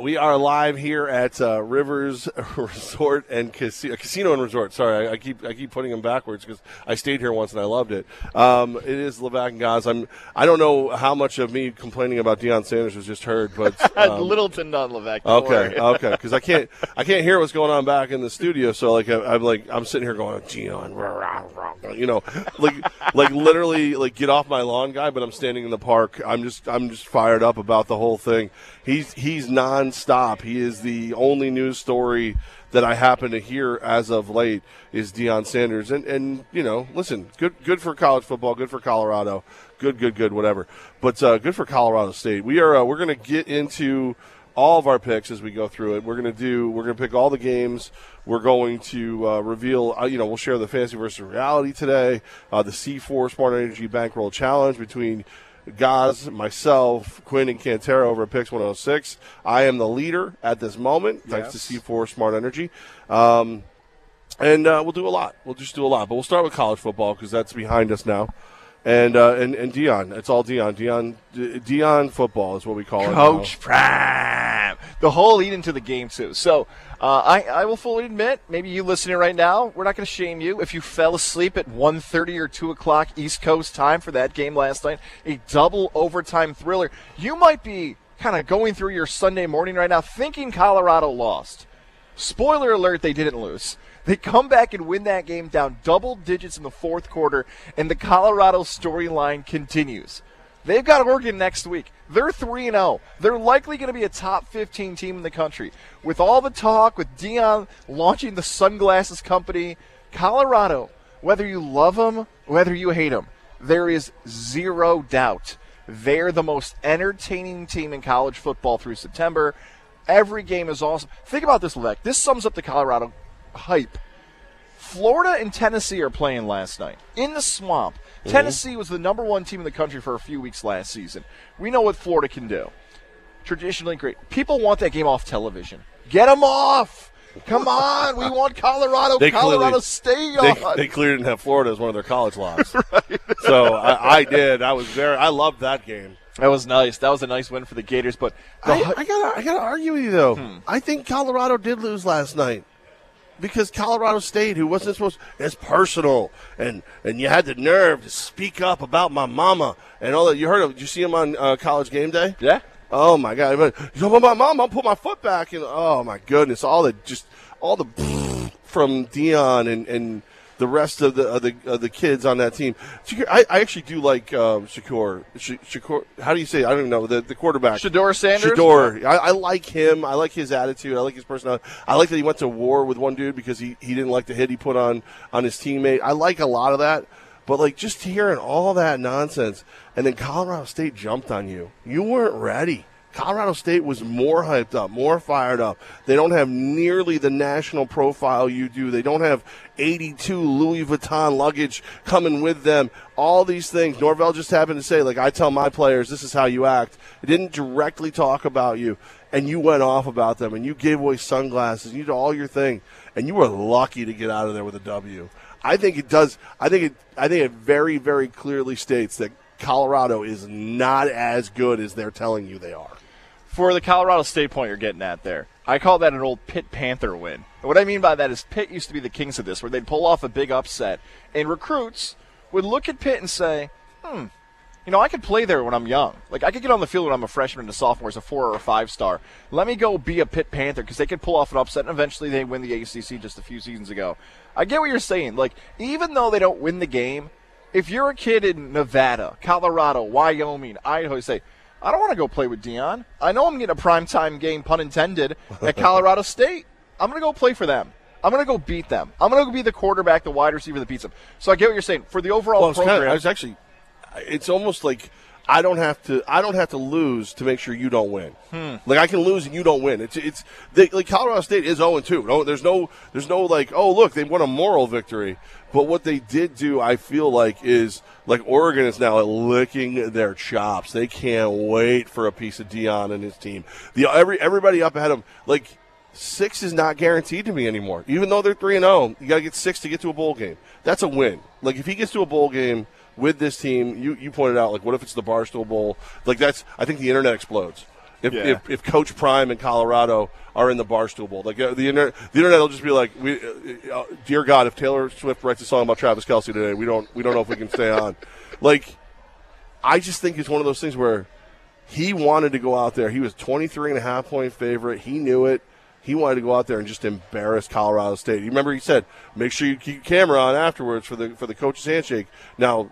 We are live here at Rivers Resort and Casino and Resort. Sorry, I keep putting them backwards because I stayed here once and I loved it. It is Levac and Gaz. I don't know how much of me complaining about Deion Sanders was just heard, but little to none, Levac. Okay, because I can't hear what's going on back in the studio. So I'm sitting here going, Deion, rah, rah, rah, like literally like get off my lawn, guy. But I'm standing in the park. I'm just fired up about the whole thing. He's non-stop. He is the only news story that I happen to hear as of late is Deion Sanders. And listen, good for college football, good for Colorado, good, whatever. But good for Colorado State. We are we're going to get into all of our picks as we go through it. We're going to pick all the games. We're going to reveal, we'll share the fantasy versus reality today, the C4 Smart Energy Bankroll Challenge between Gaz, myself, Quinn, and Cantero over at Picks 106. I am the leader at this moment, thanks to C4 Smart Energy. We'll do a lot. We'll just do a lot. But we'll start with college football because that's behind us now. And Deion. It's all Deion. Deion football is what we call it. Coach Prime. The whole lead into the game, too. So I will fully admit, maybe you listening right now, we're not going to shame you. If you fell asleep at 1:30 or 2 o'clock East Coast time for that game last night, a double overtime thriller, you might be kind of going through your Sunday morning right now thinking Colorado lost. Spoiler alert, they didn't lose. They come back and win that game down double digits in the fourth quarter, and the Colorado storyline continues. They've got Oregon next week. They're 3-0. They're likely going to be a top 15 team in the country. With all the talk, with Deion launching the sunglasses company, Colorado, whether you love them, whether you hate them, there is zero doubt they're the most entertaining team in college football through September. Every game is awesome. Think about this, Levesque. This sums up the Colorado hype. Florida and Tennessee are playing last night in the swamp. Mm-hmm. Tennessee was the number one team in the country for a few weeks last season. We know what Florida can do. Traditionally great. People want that game off television. Get them off. Come on. We want Colorado. Colorado State on. They clearly didn't have Florida as one of their college lives. Right. So I did. I was there. I loved that game. That was nice. That was a nice win for the Gators. But I gotta argue with you, though. I think Colorado did lose last night. Because Colorado State, who wasn't supposed to, it's personal, and you had the nerve to speak up about my mama and all that. You heard of? Did you see him on College Game Day? Yeah. Oh my God! You know, my mom, I'll put my foot back, and oh my goodness, all the from Deion and the rest of the kids on that team. I actually do like Shakur. How do you say it? I don't even know the quarterback. Shedeur Sanders. Shedeur. I like him. I like his attitude. I like his personality. I like that he went to war with one dude because he didn't like the hit he put on his teammate. I like a lot of that. But like just hearing all that nonsense and then Colorado State jumped on you. You weren't ready. Colorado State was more hyped up, more fired up. They don't have nearly the national profile you do. They don't have 82 Louis Vuitton luggage coming with them. All these things. Norvell just happened to say, like, I tell my players, this is how you act. It didn't directly talk about you, and you went off about them, and you gave away sunglasses, and you did all your thing, and you were lucky to get out of there with a W. I think it does. I think it very, very clearly states that Colorado is not as good as they're telling you they are. For the Colorado State point you're getting at there, I call that an old Pitt-Panther win. And what I mean by that is Pitt used to be the kings of this, where they'd pull off a big upset, and recruits would look at Pitt and say, I could play there when I'm young. Like, I could get on the field when I'm a freshman and a sophomore as a 4- or 5-star. Let me go be a Pitt-Panther because they could pull off an upset, and eventually they win the ACC just a few seasons ago. I get what you're saying. Like, even though they don't win the game, if you're a kid in Nevada, Colorado, Wyoming, Idaho, you say, I don't want to go play with Deion. I know I'm getting a primetime game, pun intended, at Colorado State. I'm going to go play for them. I'm going to go beat them. I'm going to go be the quarterback, the wide receiver that beats them. So I get what you're saying. For the overall program. It's almost like I don't have to lose to make sure you don't win. Like, I can lose and you don't win. Like, Colorado State is 0-2. No, there's no like, oh, look, they won a moral victory. But what they did do, I feel like, is like Oregon is now licking their chops. They can't wait for a piece of Deion and his team. Everybody up ahead of them, like, 6 is not guaranteed to me anymore. Even though they're 3-0, you got to get 6 to get to a bowl game. That's a win. Like, if he gets to a bowl game with this team, you pointed out, like, what if it's the Barstool Bowl? Like, I think the internet explodes. if Coach Prime in Colorado are in the Barstool Bowl. Like the internet will just be like, dear God, if Taylor Swift writes a song about Travis Kelce today, we don't know if we can stay on. Like, I just think it's one of those things where he wanted to go out there. He was 23.5-point favorite. He knew it. He wanted to go out there and just embarrass Colorado State. You remember he said, make sure you keep your camera on afterwards for the coach's handshake. Now,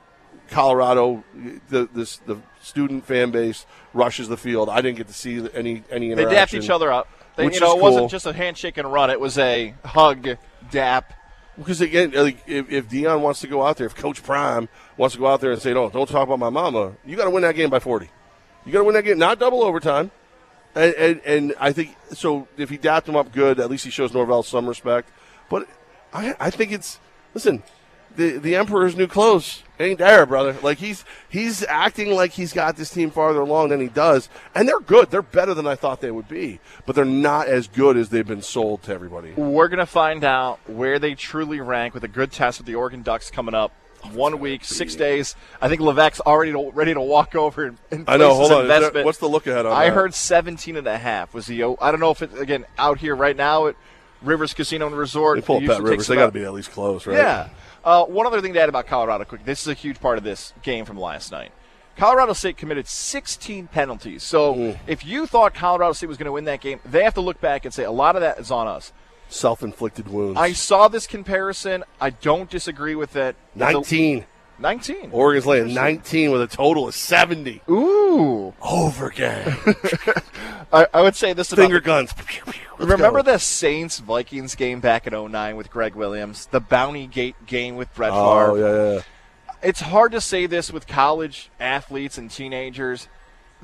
Colorado, the student fan base rushes the field. I didn't get to see any interaction. They dapped each other up. It wasn't just a handshake and run. It was a hug, dap. Because, again, like, if Deion wants to go out there, if Coach Prime wants to go out there and say, no, don't talk about my mama, you got to win that game by 40. You got to win that game, not double overtime. And I think so. If he dapped him up good, at least he shows Norvell some respect. But I think it's, listen, the Emperor's new clothes ain't there, brother. Like he's acting like he's got this team farther along than he does, and they're good. They're better than I thought they would be, but they're not as good as they've been sold to everybody. We're gonna find out where they truly rank with a good test with the Oregon Ducks coming up. 1 week, 6 days. I think Levesque's already ready to walk over and place his investment. What's the look ahead on that? I heard 17.5 was the. I don't know if it again out here right now at Rivers Casino and Resort. They pull up at Rivers. They got to be at least close, right? Yeah. One other thing to add about Colorado, quick. This is a huge part of this game from last night. Colorado State committed 16 penalties. So if you thought Colorado State was going to win that game, they have to look back and say a lot of that is on us. Self-inflicted wounds. I saw this comparison. I don't disagree with it. 19. Oregon's laying 19 with a total of 70. Ooh. Over game. I would say this about finger guns. Remember the Saints-Vikings game back in 2009 with Greg Williams? The Bounty Gate game with Brett Favre? Oh, yeah. It's hard to say this with college athletes and teenagers.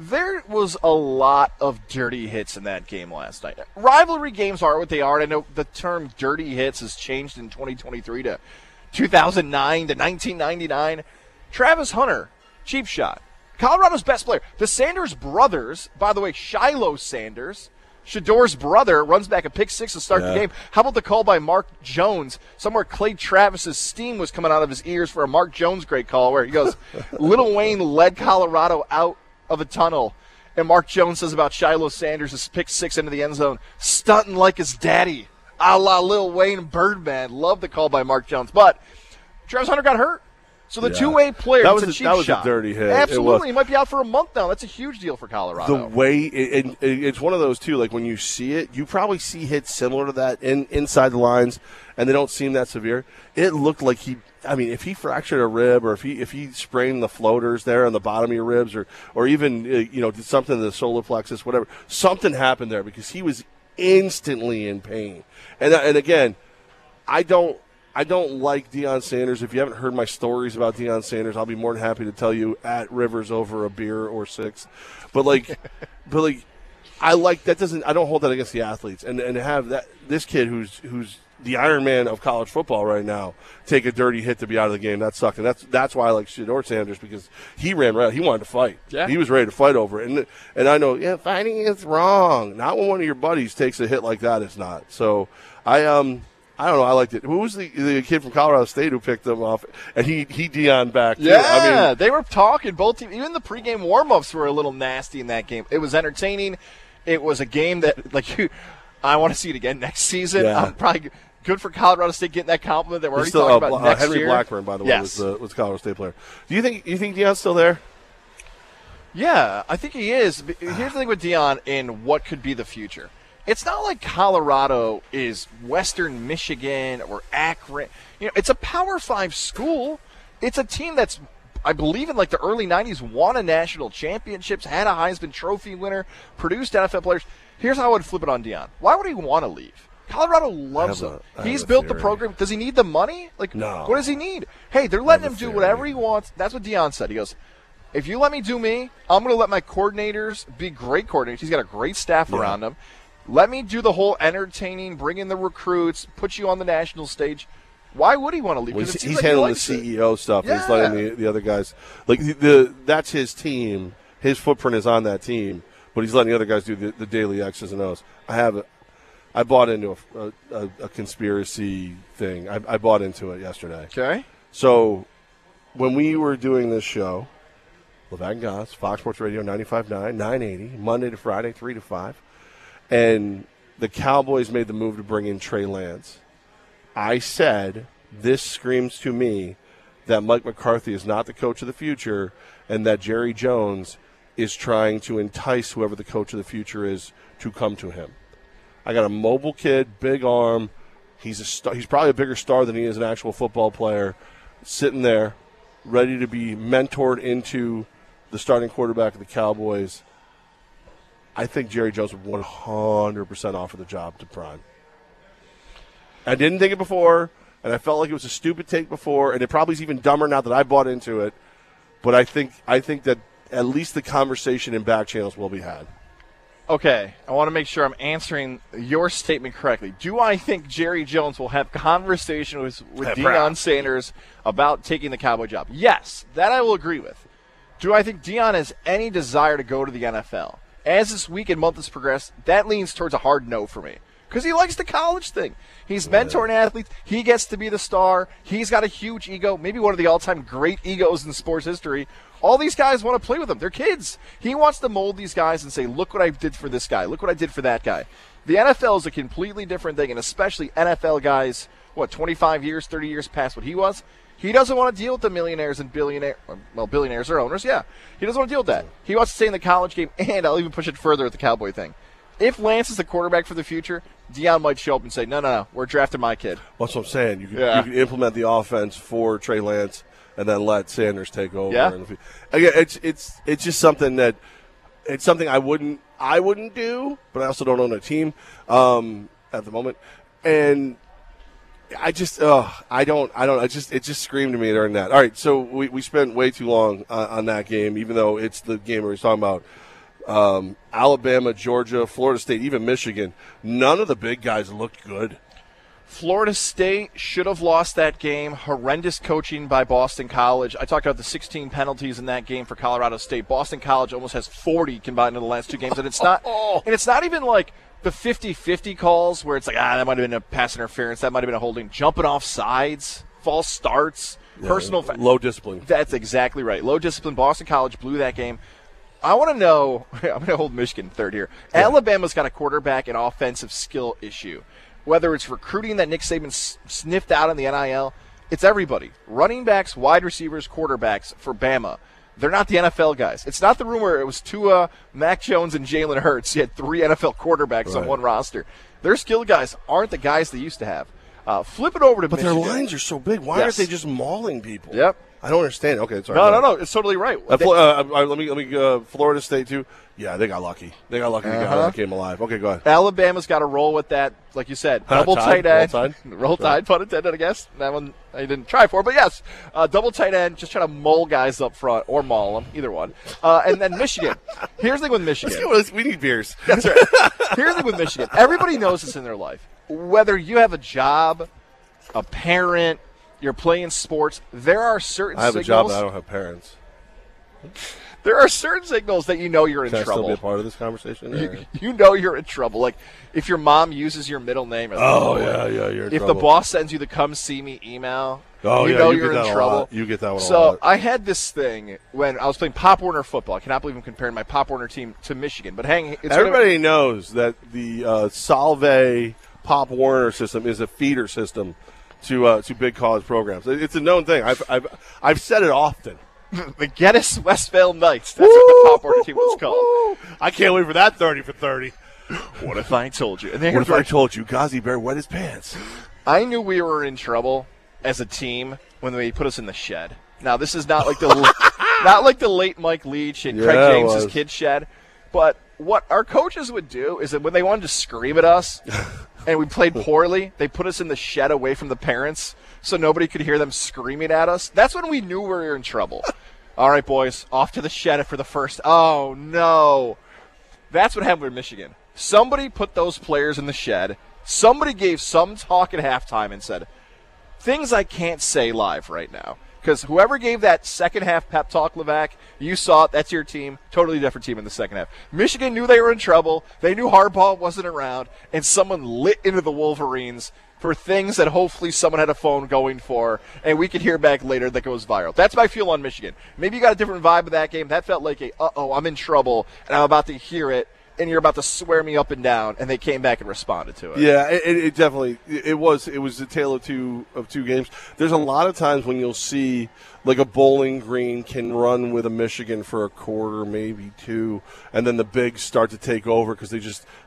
There was a lot of dirty hits in that game last night. Rivalry games are what they are. I know the term dirty hits has changed in 2023 to 2009 to 1999. Travis Hunter, cheap shot. Colorado's best player. The Sanders brothers, by the way, Shiloh Sanders, Shedeur's brother, runs back a pick six to start the game. How about the call by Mark Jones? Somewhere Clay Travis's steam was coming out of his ears for a Mark Jones great call where he goes, Lil Wayne led Colorado out of a tunnel, and Mark Jones says about Shiloh Sanders is pick six into the end zone, stunting like his daddy, a la Lil Wayne Birdman. Love the call by Mark Jones, but Travis Hunter got hurt, so the two-way player that was a cheap shot. A dirty hit. Absolutely, he might be out for a month now. That's a huge deal for Colorado. The way it's one of those too. Like when you see it, you probably see hits similar to that inside the lines, and they don't seem that severe. It looked like he. I mean, if he fractured a rib, or if he sprained the floaters there on the bottom of your ribs, or even did something to the solar plexus, whatever, something happened there because he was instantly in pain. And again, I don't like Deion Sanders. If you haven't heard my stories about Deion Sanders, I'll be more than happy to tell you at Rivers over a beer or six. But I like that doesn't. I don't hold that against the athletes. And to have that this kid who's the Iron Man of college football right now take a dirty hit to be out of the game. That sucked. And that's why I like Shedeur Sanders because he ran right out. He wanted to fight. Yeah. He was ready to fight over it. And I know, fighting is wrong. Not when one of your buddies takes a hit like that, it's not. So I don't know. I liked it. Who was the kid from Colorado State who picked them off? And he Deion back, too. Yeah, I mean, they were talking. Both teams, even the pregame warm-ups were a little nasty in that game. It was entertaining. It was a game that, I want to see it again next season. Yeah. I'm probably – good for Colorado State getting that compliment that we're already talking about next year. Henry Blackburn, by the way, was Colorado State player. Do you think Deion's still there? Yeah, I think he is. Here's the thing with Deion and what could be the future. It's not like Colorado is Western Michigan or Akron. It's a Power 5 school. It's a team that's, I believe, in the early 90s, won a national championships, had a Heisman Trophy winner, produced NFL players. Here's how I would flip it on Deion. Why would he want to leave? Colorado loves him. He's built the program. Does he need the money? No. What does he need? Hey, they're letting him do whatever he wants. That's what Deion said. He goes, if you let me do me, I'm going to let my coordinators be great coordinators. He's got a great staff around him. Let me do the whole entertaining, bring in the recruits, put you on the national stage. Why would he want to leave? Well, he's handling the CEO stuff. Yeah. He's letting the other guys. That's his team. His footprint is on that team. But he's letting the other guys do the daily X's and O's. I bought into a conspiracy thing. I bought into it yesterday. Okay. So when we were doing this show, Levack and Goss, Fox Sports Radio 95.9, 980, Monday to Friday, 3 to 5. And the Cowboys made the move to bring in Trey Lance. I said, this screams to me that Mike McCarthy is not the coach of the future and that Jerry Jones is trying to entice whoever the coach of the future is to come to him. I got a mobile kid, big arm. He's a star. He's probably a bigger star than he is an actual football player, sitting there ready to be mentored into the starting quarterback of the Cowboys. I think Jerry Jones would 100% offer the job to Prime. I didn't think it before, and I felt like it was a stupid take before, and it probably is even dumber now that I bought into it. But I think that at least the conversation in back channels will be had. Okay, I want to make sure I'm answering your statement correctly. Do I think Jerry Jones will have conversation with Deion Sanders about taking the Cowboy job? Yes, that I will agree with. Do I think Deion has any desire to go to the NFL? As this week and month has progressed, that leans towards a hard no for me because he likes the college thing. He's mentoring athletes. He gets to be the star. He's got a huge ego, maybe one of the all-time great egos in sports history. All these guys want to play with him. They're kids. He wants to mold these guys and say, look what I did for this guy. Look what I did for that guy. The NFL is a completely different thing, and especially NFL guys, 25 years, 30 years past what he was? He doesn't want to deal with the millionaires and billionaires or owners, yeah. He doesn't want to deal with that. He wants to stay in the college game, and I'll even push it further at the Cowboy thing. If Lance is the quarterback for the future, Deion might show up and say, no, we're drafting my kid. That's what I'm saying. You can implement the offense for Trey Lance and then let Sanders take over. Yeah. Again, it's just something that it's something I wouldn't do, but I also don't own a team at the moment, and it just screamed to me during that. All right, so we spent way too long on that game, even though it's the game we were talking about. Alabama, Georgia, Florida State, even Michigan. None of the big guys looked good. Florida State should have lost that game. Horrendous coaching by Boston College. I talked about the 16 penalties in that game for Colorado State. Boston College almost has 40 combined in the last two games, and it's not even like the 50-50 calls where it's like, that might have been a pass interference, that might have been a holding, jumping off sides, false starts, personal foul. Low discipline. That's exactly right. Low discipline. Boston College blew that game. I want to know, I'm going to hold Michigan third here. Yeah. Alabama's got a quarterback and offensive skill issue. Whether it's recruiting that Nick Saban sniffed out in the NIL, it's everybody. Running backs, wide receivers, quarterbacks for Bama. They're not the NFL guys. It's not the rumor it was Tua, Mac Jones, and Jalen Hurts. You had three NFL quarterbacks on one roster. Their skill guys aren't the guys they used to have. Flip it over to Michigan. But their lines are so big. Why aren't they just mauling people? Yep. I don't understand. Okay, sorry. No, it's totally right. Let me Florida State, too. Yeah, they got lucky. They got out of the game alive. Okay, go ahead. Alabama's got to roll with that, like you said. Double tight end. Roll tide, pun intended, I guess. That one I didn't try for, but yes. Double tight end, just try to mull guys up front or maul them, either one. And then Michigan. Here's the thing with Michigan. We need beers. That's right. Here's the thing with Michigan. Everybody knows this in their life. Whether you have a job, a parent, you're playing sports, there are certain signals. I have a job, but I don't have parents. There are certain signals that you know you're in trouble. Can I still be a part of this conversation? You know you're in trouble. Like, if your mom uses your middle name. You're in trouble. If the boss sends you the come see me email, you know you're in trouble. You get that one a lot. I had this thing when I was playing Pop Warner football. I cannot believe I'm comparing my Pop Warner team to Michigan. But everybody knows that the Solvay Pop Warner system is a feeder system to big college programs. It's a known thing. I've said it often. The Geddes Westvale Knights. That's what the Pop Warner team was called. I can't wait for that 30 for 30. What if I told you? And what if I told you Ghazi Bear wet his pants? I knew we were in trouble as a team when they put us in the shed. Now, this is not like the late Mike Leach and Craig James's kid shed, but what our coaches would do is that when they wanted to scream at us and we played poorly, they put us in the shed away from the parents so nobody could hear them screaming at us. That's when we knew we were in trouble. All right, boys, off to the shed for the first. Oh, no. That's what happened with Michigan. Somebody put those players in the shed. Somebody gave some talk at halftime and said, things I can't say live right now. Because whoever gave that second-half pep talk, Levack, you saw it. That's your team. Totally different team in the second half. Michigan knew they were in trouble. They knew Harbaugh wasn't around. And someone lit into the Wolverines. for things that hopefully someone had a phone going for, and we could hear back later that goes viral. That's my feel on Michigan. Maybe you got a different vibe of that game. That felt like a, uh-oh, I'm in trouble, and I'm about to hear it, and you're about to swear me up and down, and they came back and responded to it. Yeah, it definitely it was a tale of two games. There's a lot of times when you'll see like a Bowling Green can run with a Michigan for a quarter, maybe two, and then the bigs start to take over because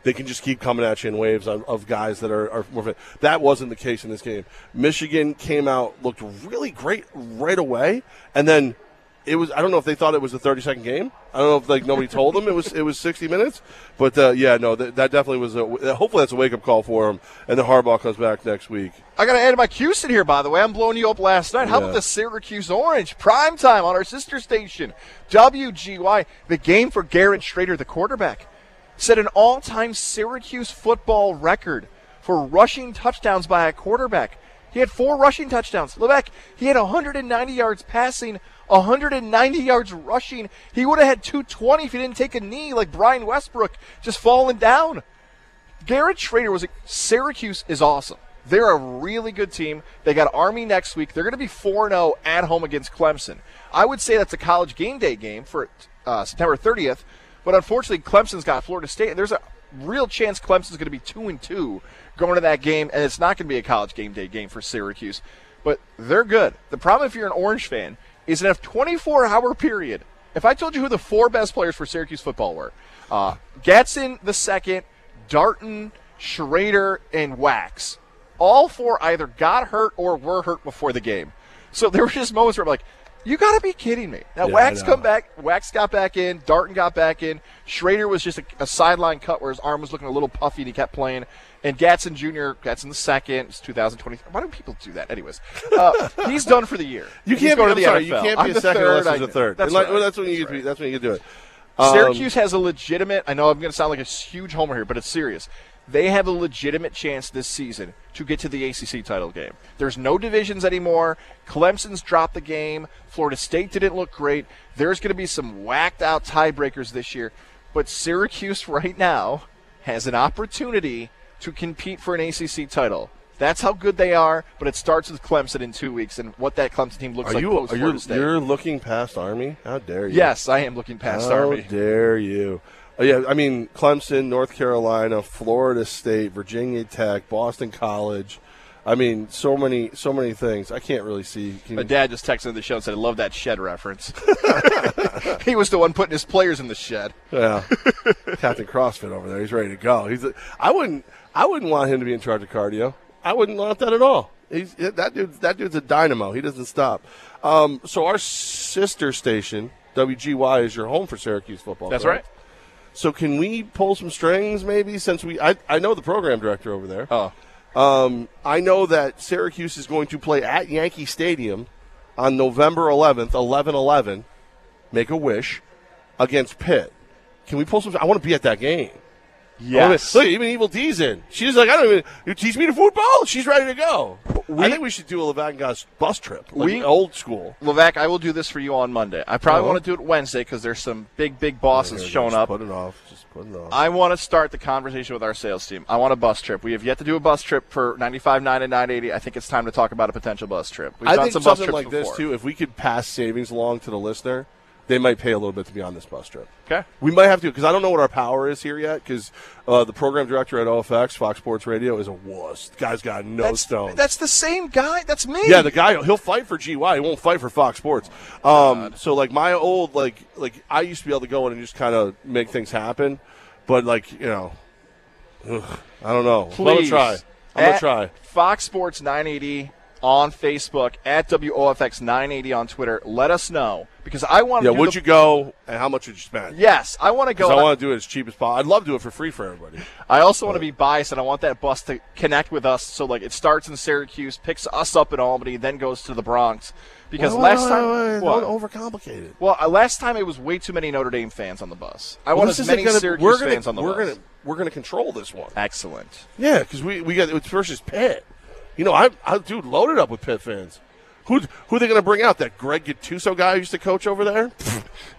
they can just keep coming at you in waves of guys that are more fit. That wasn't the case in this game. Michigan came out, looked really great right away, and then it was, I don't know if they thought it was a 30-second game. I don't know if like nobody told them it was 60 minutes. But that definitely was hopefully that's a wake-up call for them. And then Harbaugh comes back next week. I got to add my Cuse in here, by the way. I'm blowing you up last night. Yeah. How about the Syracuse Orange? Primetime on our sister station, WGY. The game for Garrett Shrader, the quarterback, set an all-time Syracuse football record for rushing touchdowns by a quarterback. He had 4 rushing touchdowns. Lebeck, he had 190 yards passing, 190 yards rushing. He would have had 220 if he didn't take a knee like Brian Westbrook, just falling down. Garrett Shrader was like, Syracuse is awesome. They're a really good team. They got Army next week. They're going to be 4-0 at home against Clemson. I would say that's a College game day game for September 30th, but unfortunately Clemson's got Florida State, and there's a real chance Clemson's going to be 2-2 going to that game, and it's not going to be a College game day game for Syracuse. But they're good. The problem if you're an Orange fan is in a 24-hour period, if I told you who the 4 best players for Syracuse football were, Gaston the Second, Darton, Shrader, and Wax, all 4 either got hurt or were hurt before the game. So there were just moments where I'm like, you got to be kidding me. Now, yeah, Wax got back in, Darton got back in, Shrader was just a sideline cut where his arm was looking a little puffy and he kept playing, and Gaston Jr., Gaston the Second, it's 2020. Why do people do that? Anyways, he's done for the year. You can't go to the NFL. You can't be a second unless there's a third. That's when you can do it. Syracuse has a legitimate, I know I'm going to sound like a huge homer here, but it's serious. They have a legitimate chance this season to get to the ACC title game. There's no divisions anymore. Clemson's dropped the game. Florida State didn't look great. There's going to be some whacked-out tiebreakers this year. But Syracuse right now has an opportunity to compete for an ACC title. That's how good they are, but it starts with Clemson in 2 weeks and what that Clemson team looks like post Florida State. You're looking past Army? How dare you? Yes, I am looking past Army. How dare you? Yeah, I mean, Clemson, North Carolina, Florida State, Virginia Tech, Boston College. I mean, so many things. I can't really see. My dad just texted the show and said, I love that shed reference. He was the one putting his players in the shed. Yeah. Captain CrossFit over there. He's ready to go. I wouldn't want him to be in charge of cardio. I wouldn't want that at all. That dude's a dynamo. He doesn't stop. So our sister station, WGY, is your home for Syracuse football. That's right. So can we pull some strings maybe since I know the program director over there. Oh. I know that Syracuse is going to play at Yankee Stadium on November 11th, 11-11, make a wish, against Pitt. Can we pull some? I want to be at that game. Yes. Look, even Evil D's in. She's like, I don't even, you teach me to football? She's ready to go. I think we should do a Levack and Goss bus trip, like old school. Levack, I will do this for you on Monday. I probably want to do it Wednesday because there's some big bosses showing up. Just put it off. I want to start the conversation with our sales team. I want a bus trip. We have yet to do a bus trip for 95.9 and 980. I think it's time to talk about a potential bus trip. We've done some bus trips before. I think something like this, too, if we could pass savings along to the listener, they might pay a little bit to be on this bus trip. Okay. We might have to, because I don't know what our power is here yet, because the program director at OFX, Fox Sports Radio, is a wuss. The guy's got no stone. That's the same guy. That's me. Yeah, the guy, he'll fight for GY. He won't fight for Fox Sports. So, like, my old, like I used to be able to go in and just kind of make things happen. But, like, you know, I don't know. Please. I'm going to try. Fox Sports 980 on Facebook, at WOFX 980 on Twitter. Let us know. Because I want to. Yeah, would you go, and how much would you spend? Yes, I want to go. Because I want to do it as cheap as possible. I'd love to do it for free for everybody. I also want to be biased, and I want that bus to connect with us. So, like, it starts in Syracuse, picks us up in Albany, then goes to the Bronx. Because last time, don't overcomplicate it. Well, last time it was way too many Notre Dame fans on the bus. I want as many Syracuse fans on the bus. We're going to control this one. Excellent. Yeah, because we got it's versus Pitt. You know, I dude loaded up with Pitt fans. Who are they going to bring out? That Greg Gattuso guy who used to coach over there?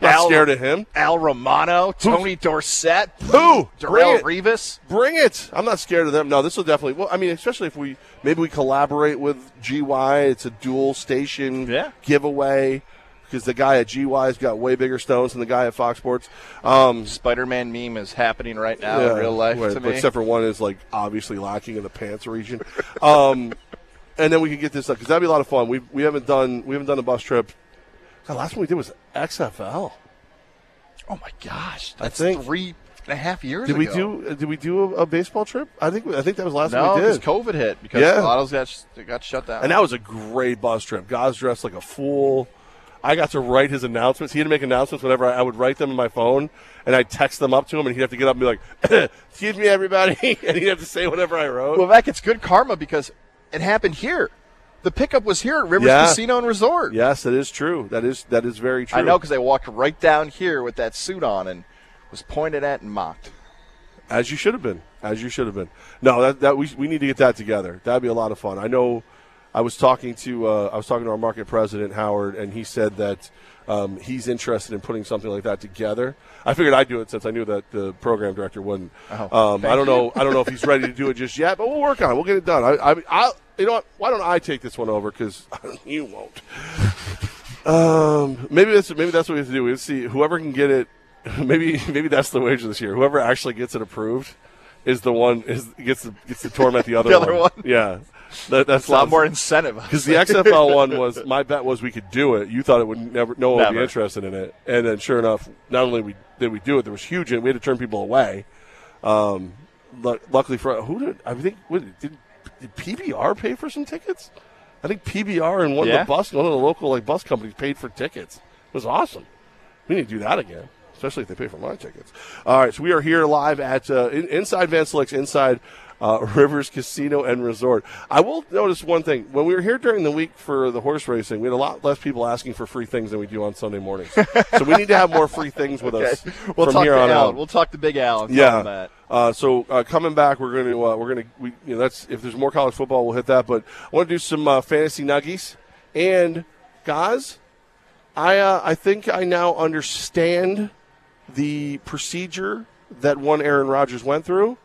Not scared of him. Al Romano, Tony Dorsett. Who? Darrelle Revis. Bring it. I'm not scared of them. No, this will definitely – well, I mean, especially if we collaborate with GY. It's a dual station giveaway because the guy at GY's got way bigger stones than the guy at Fox Sports. Spider-Man meme is happening right now in real life to me. Except for one is, like, obviously lacking in the pants region. And then we can get this up because that'd be a lot of fun. We haven't done a bus trip. God, last one we did was XFL. Oh my gosh, that's 3.5 years ago. Did we do a baseball trip? I think that was last one we did. No, because COVID hit because the autos got shut down. And that was a great bus trip. God's dressed like a fool. I got to write his announcements. He had to make announcements whenever I would write them in my phone, and I'd text them up to him, and he'd have to get up and be like, "Excuse me, everybody," and he'd have to say whatever I wrote. Well, that gets good karma because it happened here. The pickup was here at Rivers Casino and Resort. Yes, that is true. That is very true. I know because I walked right down here with that suit on and was pointed at and mocked. As you should have been. No, that we need to get that together. That'd be a lot of fun. I know. I was talking to our market president Howard, and he said that he's interested in putting something like that together. I figured I'd do it since I knew that the program director wouldn't. I don't know if he's ready to do it just yet, but we'll work on it. We'll get it done. I you know what? Why don't I take this one over? Because you won't. Maybe that's what we have to do. We'll see whoever can get it. Maybe that's the wager this year. Whoever actually gets it approved is the one gets to torment the other one. Yeah. That's a lot more incentive because the XFL one was my bet was we could do it. You thought it would never. Would be interested in it, and then sure enough, not only did we do it, there was huge, and we had to turn people away. Luckily for did PBR pay for some tickets? I think PBR and one of the local bus companies paid for tickets. It was awesome. We need to do that again. Especially if they pay for my tickets. All right, so we are here live at inside Van Slyke's, inside Rivers Casino and Resort. I will notice one thing. When we were here during the week for the horse racing, we had a lot less people asking for free things than we do on Sunday mornings. So we need to have more free things with us from here on out. We'll talk to Big Al. Yeah. That. So coming back, we're gonna that's if there's more college football, we'll hit that. But I want to do some fantasy nuggies and guys. I think I now understand the procedure that one Aaron Rodgers went through.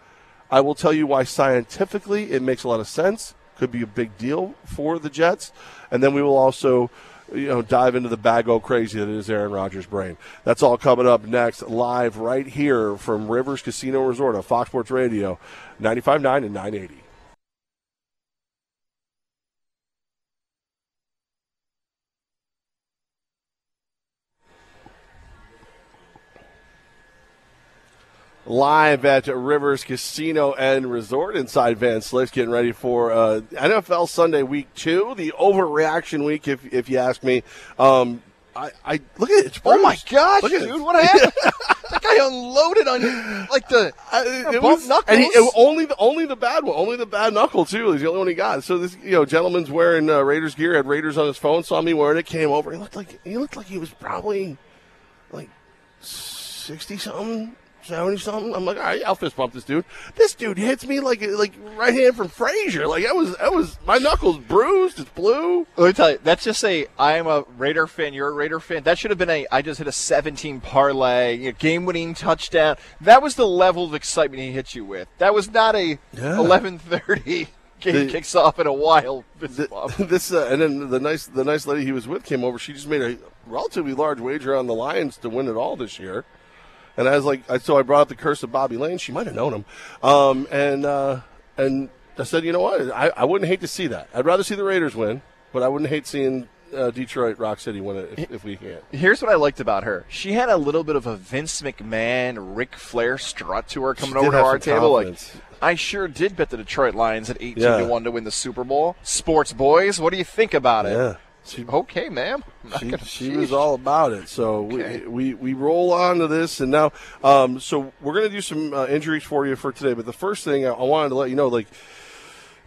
I will tell you why scientifically it makes a lot of sense. Could be a big deal for the Jets. And then we will also, dive into the bag-o crazy that is Aaron Rodgers' brain. That's all coming up next, live right here from Rivers Casino Resort on Fox Sports Radio, 95.9 and 980. Live at Rivers Casino and Resort inside Van Slyke's, getting ready for NFL Sunday Week 2, the overreaction week, if you ask me. I look at it. It's bruised. Oh my gosh, dude! What happened? That guy unloaded on you like the bump knuckles, and only the bad one, only the bad knuckle too. He's the only one he got. So this gentleman's wearing Raiders gear, had Raiders on his phone, saw me wearing it, came over. He looked like he was probably like 60-something. 70-something. I'm like, all right, I'll fist bump this dude. This dude hits me like right hand from Frazier. Like that was my knuckles bruised. It's blue. Let me tell you, that's just I'm a Raider fan. You're a Raider fan. That should have been I just hit a 17 parlay, game-winning touchdown. That was the level of excitement he hit you with. That was not a 11:30 game kicks off in a while. And then the nice lady he was with came over. She just made a relatively large wager on the Lions to win it all this year. And I was like, so I brought up the curse of Bobby Lane. She might have known him. And I said, you know what? I wouldn't hate to see that. I'd rather see the Raiders win, but I wouldn't hate seeing Detroit Rock City win it if we can. Here's what I liked about her. She had a little bit of a Vince McMahon, Ric Flair strut to her coming over to our table. Confidence. Like, I sure did bet the Detroit Lions at 18-1 to win the Super Bowl. Sports boys, what do you think about it? Yeah. Okay, ma'am. She was all about it. So we roll on to this, and now so we're going to do some injuries for you for today. But the first thing I wanted to let you know,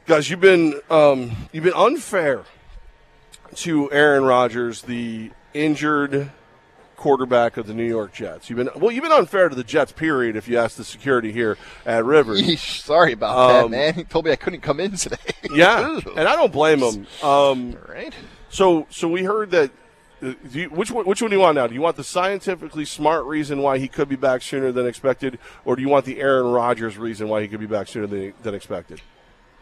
guys, you've been unfair to Aaron Rodgers, the injured quarterback of the New York Jets. You've been unfair to the Jets, period, if you ask the security here at Rivers. Yeesh, sorry about that, man. He told me I couldn't come in today. Yeah, and I don't blame him. All right. So we heard that. Which one do you want now? Do you want the scientifically smart reason why he could be back sooner than expected, or do you want the Aaron Rodgers reason why he could be back sooner than expected?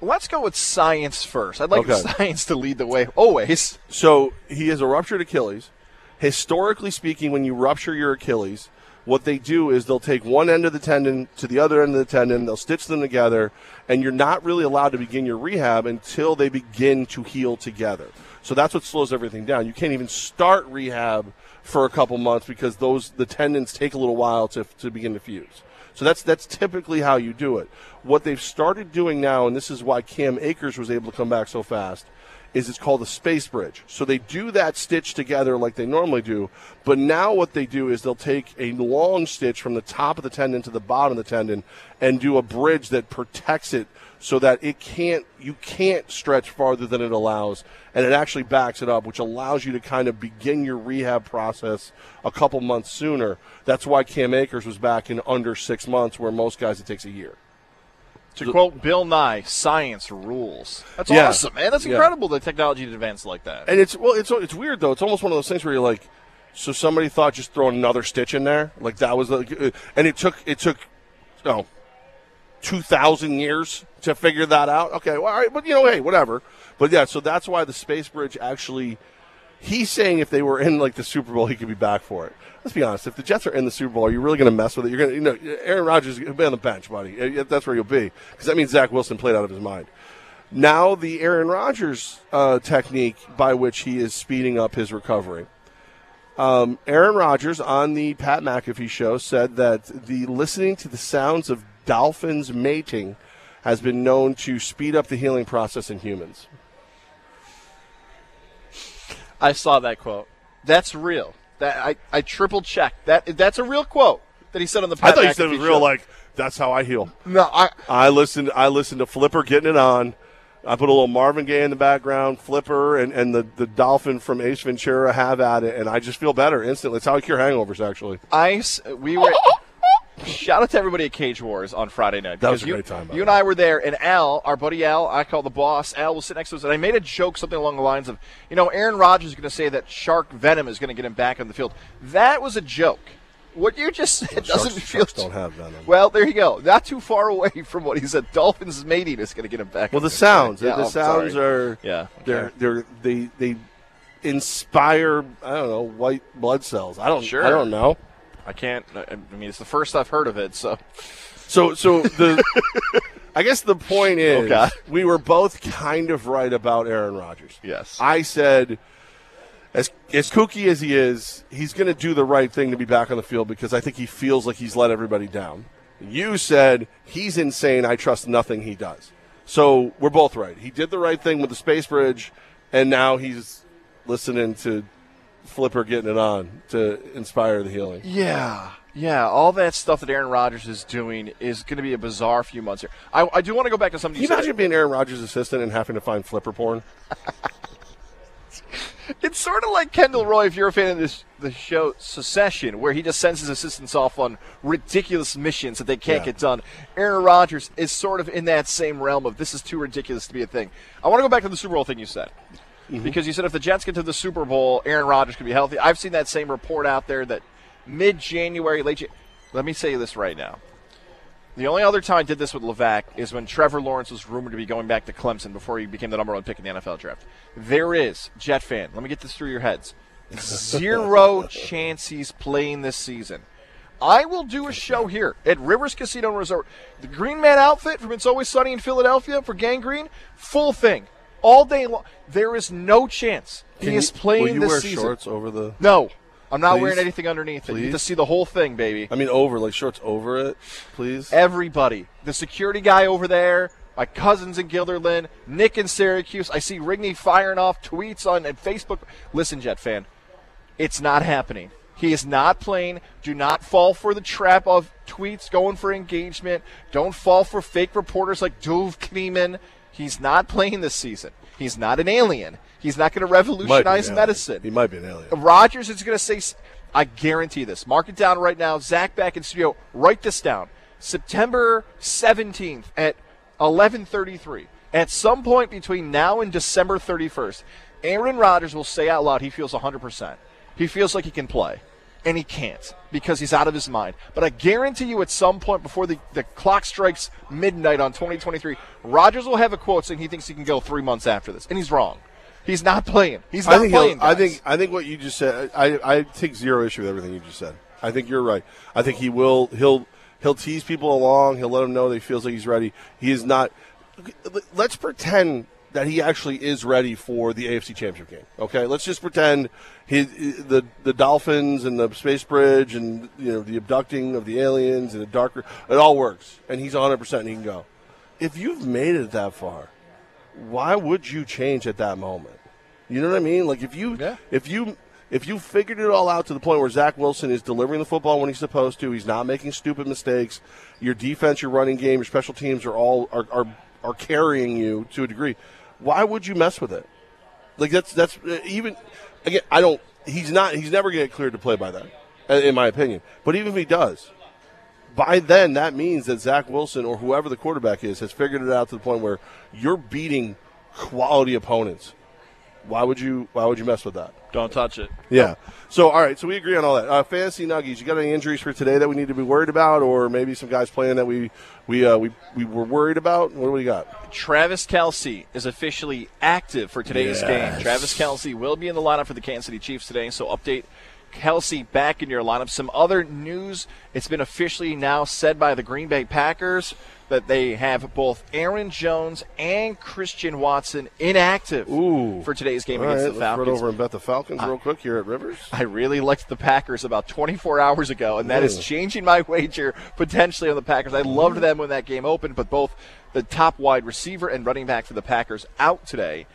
Let's go with science first. I'd like science to lead the way always. So he has a ruptured Achilles. Historically speaking, when you rupture your Achilles, what they do is they'll take one end of the tendon to the other end of the tendon, they'll stitch them together, and you're not really allowed to begin your rehab until they begin to heal together. So that's what slows everything down. You can't even start rehab for a couple months because the tendons take a little while to begin to fuse. So that's typically how you do it. What they've started doing now, and this is why Cam Akers was able to come back so fast, is it's called a space bridge. So they do that stitch together like they normally do, but now what they do is they'll take a long stitch from the top of the tendon to the bottom of the tendon and do a bridge that protects it so that you can't stretch farther than it allows, and it actually backs it up, which allows you to kind of begin your rehab process a couple months sooner. That's why Cam Akers was back in under 6 months, where most guys it takes a year. To quote Bill Nye, science rules. That's awesome, man. That's incredible that technology advances like that. And it's weird, though. It's almost one of those things where you're like, so somebody thought just throw another stitch in there? Like that was like, and it took 2,000 years to figure that out. Okay, well, all right, but hey, whatever. But yeah, so that's why the space bridge actually. He's saying if they were in like the Super Bowl, he could be back for it. Let's be honest. If the Jets are in the Super Bowl, are you really going to mess with it? You're going to, Aaron Rodgers will be on the bench, buddy. That's where you'll be, because that means Zach Wilson played out of his mind. Now the Aaron Rodgers technique by which he is speeding up his recovery. Aaron Rodgers on the Pat McAfee show said that the listening to the sounds of dolphins mating has been known to speed up the healing process in humans. I saw that quote. That's real. That I triple checked. That's a real quote that he said on the podcast. I thought you said it was real, like that's how I heal. No, I listened to Flipper getting it on. I put a little Marvin Gaye in the background, Flipper and the dolphin from Ace Ventura have at it, and I just feel better instantly. It's how I cure hangovers, actually. Shout out to everybody at Cage Wars on Friday night. That was a great time. You and I were there, and Al, our buddy Al, I call the boss, Al was sitting next to us, and I made a joke, something along the lines of, Aaron Rodgers is going to say that shark venom is going to get him back on the field. That was a joke. What you just said doesn't feel. Sharks don't have venom. Well, there you go. Not too far away from what he said. Dolphins mating is going to get him back. Well, the sounds are. Yeah. Okay. They inspire, white blood cells. I don't know. I can't. I mean, it's the first I've heard of it. So I guess the point is, we were both kind of right about Aaron Rodgers. Yes, I said, as kooky as he is, he's going to do the right thing to be back on the field because I think he feels like he's let everybody down. You said he's insane. I trust nothing he does. So we're both right. He did the right thing with the space bridge, and now he's listening to Flipper getting it on to inspire the healing. Yeah. All that stuff that Aaron Rodgers is doing is going to be a bizarre few months here. I do want to go back to something you said. Can you imagine being Aaron Rodgers' assistant and having to find Flipper porn? It's sort of like Kendall Roy, if you're a fan of the show Succession, where he just sends his assistants off on ridiculous missions that they can't get done. Aaron Rodgers is sort of in that same realm of this is too ridiculous to be a thing. I want to go back to the Super Bowl thing you said. Mm-hmm. Because you said if the Jets get to the Super Bowl, Aaron Rodgers could be healthy. I've seen that same report out there that mid-January, late January. Let me say this right now. The only other time I did this with Levac is when Trevor Lawrence was rumored to be going back to Clemson before he became the number one pick in the NFL draft. There is, Jet fan, let me get this through your heads, zero chance he's playing this season. I will do a show here at Rivers Casino and Resort. The Green Man outfit from It's Always Sunny in Philadelphia for gangrene, full thing. All day long, there is no chance he is playing this season. Will you wear shorts over the? No, I'm not wearing anything underneath it. You need to see the whole thing, baby. I mean, shorts over it, please. Everybody, the security guy over there, my cousins in Guilderland, Nick in Syracuse. I see Rigney firing off tweets on Facebook. Listen, Jet fan, it's not happening. He is not playing. Do not fall for the trap of tweets going for engagement. Don't fall for fake reporters like Dove Kleeman. He's not playing this season. He's not an alien. He's not going to revolutionize medicine. He might be an alien. Rodgers is going to say, I guarantee this. Mark it down right now. Zach back in studio. Write this down. September 17th at 11:33. At some point between now and December 31st, Aaron Rodgers will say out loud he feels 100%. He feels like he can play, and he can't because he's out of his mind. But I guarantee you at some point before the clock strikes midnight on 2023, Rodgers will have a quote saying he thinks he can go 3 months after this, and he's wrong. He's not playing. He's not playing, guys. I think what you just said, I take zero issue with everything you just said. I think you're right. I think he will. He'll tease people along. He'll let them know that he feels like he's ready. He is not. Let's pretend that he actually is ready for the AFC Championship game. Okay, let's just pretend the Dolphins and the space bridge and the abducting of the aliens and the darker. It all works, and he's 100%. And he can go. If you've made it that far, why would you change at that moment? You know what I mean? Like if you figured it all out to the point where Zach Wilson is delivering the football when he's supposed to, he's not making stupid mistakes, your defense, your running game, your special teams are all carrying you to a degree, why would you mess with it? Like that's even again, I don't he's never going to get cleared to play by that, in my opinion. But even if he does, by then that means that Zach Wilson or whoever the quarterback is has figured it out to the point where you're beating quality opponents. Why would you mess with that? Don't touch it. Yeah. So, all right, so we agree on all that. Fantasy Nuggies, you got any injuries for today that we need to be worried about, or maybe some guys playing that we were worried about? What do we got? Travis Kelce is officially active for today's game. Travis Kelce will be in the lineup for the Kansas City Chiefs today, so update Kelce back in your lineup. Some other news, it's been officially now said by the Green Bay Packers that they have both Aaron Jones and Christian Watson inactive for today's game against the Falcons. Let's run over and bet the Falcons real quick here at Rivers. I really liked the Packers about 24 hours ago, and that is changing my wager potentially on the Packers. I loved them when that game opened, but both the top wide receiver and running back for the Packers out today.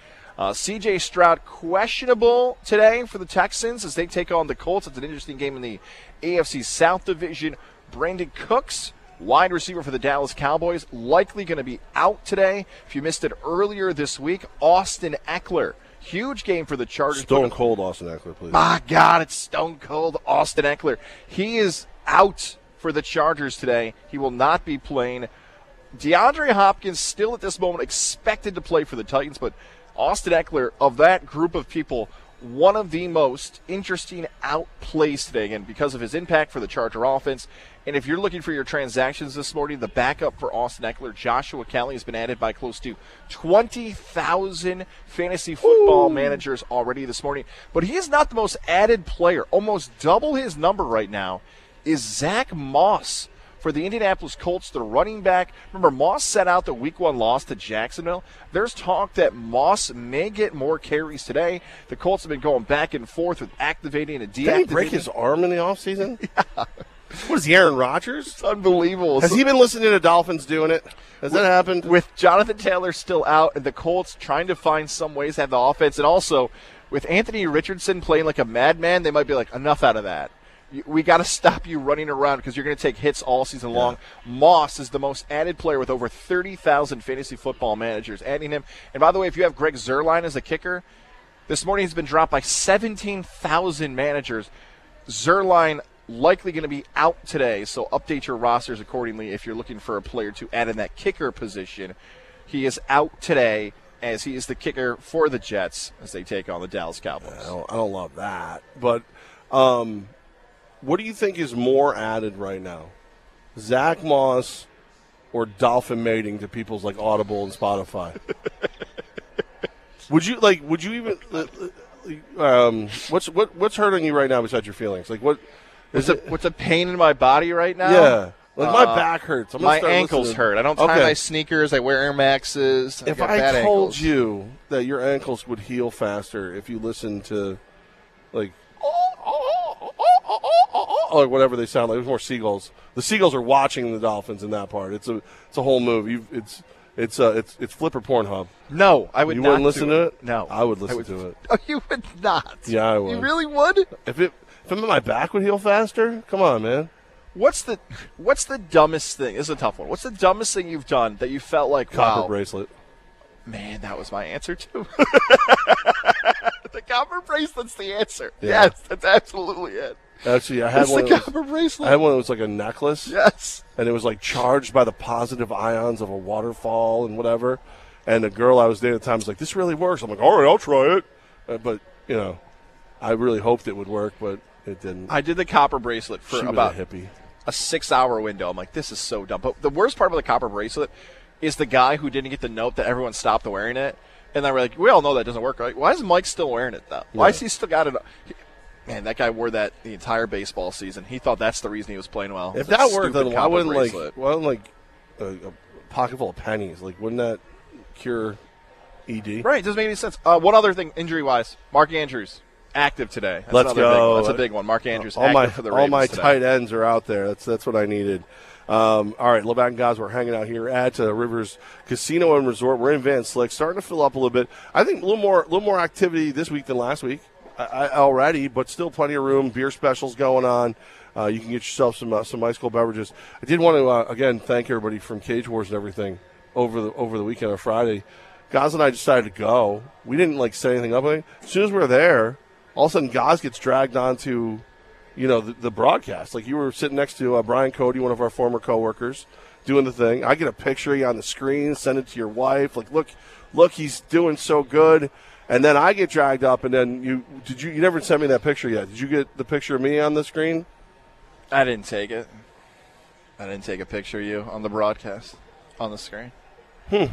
C.J. Stroud questionable today for the Texans as they take on the Colts. It's an interesting game in the AFC South Division. Brandon Cooks, wide receiver for the Dallas Cowboys, likely going to be out today. If you missed it earlier this week, Austin Eckler, huge game for the Chargers. Stone cold Austin Eckler, please. My God, it's stone cold Austin Eckler. He is out for the Chargers today. He will not be playing. DeAndre Hopkins still at this moment expected to play for the Titans, but Austin Eckler, of that group of people, one of the most interesting outplays today, again, because of his impact for the Charger offense. And if you're looking for your transactions this morning, the backup for Austin Eckler, Joshua Kelly, has been added by close to 20,000 fantasy football managers already this morning. But he is not the most added player. Almost double his number right now is Zach Moss for the Indianapolis Colts, the running back. Remember, Moss set out the Week 1 loss to Jacksonville. There's talk that Moss may get more carries today. The Colts have been going back and forth with activating and deactivating. Did he break his arm in the offseason? Yeah. What is he, Aaron Rodgers? It's unbelievable. Has he been listening to Dolphins doing it? Has that happened? With Jonathan Taylor still out and the Colts trying to find some ways to have the offense, and also with Anthony Richardson playing like a madman, they might be like, enough out of that. We got to stop you running around because you're going to take hits all season long. Moss is the most added player with over 30,000 fantasy football managers adding him. And by the way, if you have Greg Zuerlein as a kicker, this morning he's been dropped by 17,000 managers. Zuerlein likely going to be out today, so update your rosters accordingly if you're looking for a player to add in that kicker position. He is out today, as he is the kicker for the Jets as they take on the Dallas Cowboys. I don't love that, but what do you think is more added right now, Zach Moss or dolphin mating to people's like Audible and Spotify? Would you even what's hurting you right now besides your feelings? Like what is it? What's a pain in my body right now? Yeah, like my back hurts. My ankles hurt. I don't tie my sneakers. I wear Air Maxes. If I told you that your ankles would heal faster if you listened to like. Or whatever they sound like. There's more seagulls. The seagulls are watching the Dolphins in that part. It's a whole move. It's Flipper Pornhub. No, I would. You wouldn't listen to it? No, I would listen to it. Oh, you would not. Yeah, I would. You really would? If my back would heal faster, come on, man. What's the dumbest thing? This is a tough one. What's the dumbest thing you've done that you felt like copper bracelet? Man, that was my answer too. The copper bracelet's the answer. Yeah. Yes, that's absolutely it. Actually, I had one that was like a necklace. Yes. And it was like charged by the positive ions of a waterfall and whatever. And the girl I was dating at the time was like, this really works. I'm like, all right, I'll try it. But, you know, I really hoped it would work, but it didn't. I did the copper bracelet for about a 6-hour window. I'm like, this is so dumb. But the worst part about the copper bracelet is the guy who didn't get the note that everyone stopped wearing it. And then we're like, we all know that doesn't work, right? Why is Mike still wearing it, though? Why is he still got it? Man, that guy wore that the entire baseball season. He thought that's the reason he was playing well. If that worked, then why wouldn't a pocket full of pennies? Like, wouldn't that cure ED? Right, it doesn't make any sense. One other thing, injury-wise, Mark Andrews, active today. That's Let's go. That's a big one. Mark Andrews, active for the Ravens today. All my tight ends are out there. That's what I needed. All right, Labatt and guys, we're hanging out here at Rivers Casino and Resort. We're in Van Slyke's, starting to fill up a little bit. I think a little more activity this week than last week already, but still plenty of room. Beer specials going on. You can get yourself some ice cold beverages. I did want to again thank everybody from Cage Wars and everything over the weekend on Friday. Gaz and I decided to go. We didn't say anything up. As soon as we were there, all of a sudden Gaz gets dragged onto the broadcast. Like, you were sitting next to Brian Cody, one of our former coworkers, doing the thing. I get a picture of you on the screen, send it to your wife. Like, look, he's doing so good. And then I get dragged up, and then you never sent me that picture yet. Did you get the picture of me on the screen? I didn't take it. I didn't take a picture of you on the broadcast on the screen. Wow.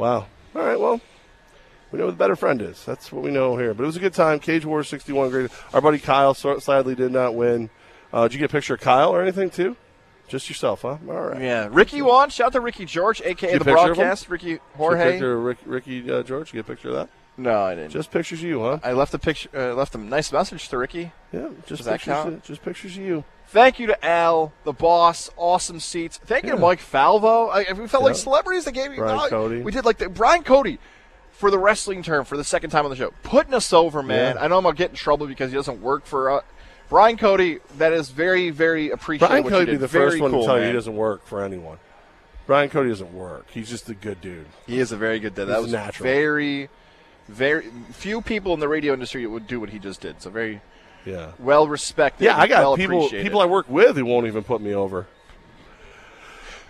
All right, well. We know who the better friend is. That's what we know here. But it was a good time. Cage Wars 61. Great. Our buddy Kyle sadly did not win. Did you get a picture of Kyle or anything, too? Just yourself, huh? All right. Yeah. Ricky Juan. Shout out to Ricky George, a.k.a. the broadcast. Ricky Jorge. Did you get a picture of Ricky George? Did you get a picture of that? No, I didn't. Just pictures of you, huh? I left a nice message to Ricky. Yeah, just pictures of you. Thank you to Al, the boss, awesome seats. Thank you to Mike Falvo. We felt like celebrities that gave you. Brian Cody. We did Brian Cody. For the wrestling term, for the second time on the show, putting us over, man. Yeah. I know I'm going to get in trouble because he doesn't work for Brian Cody. That is very, very appreciated. Brian Cody would be the first one to tell you he doesn't work for anyone. Brian Cody doesn't work. He's just a good dude. He is a very good dude. That was natural. Very, very few people in the radio industry would do what he just did. So very well respected. Yeah, I got people I work with who won't even put me over.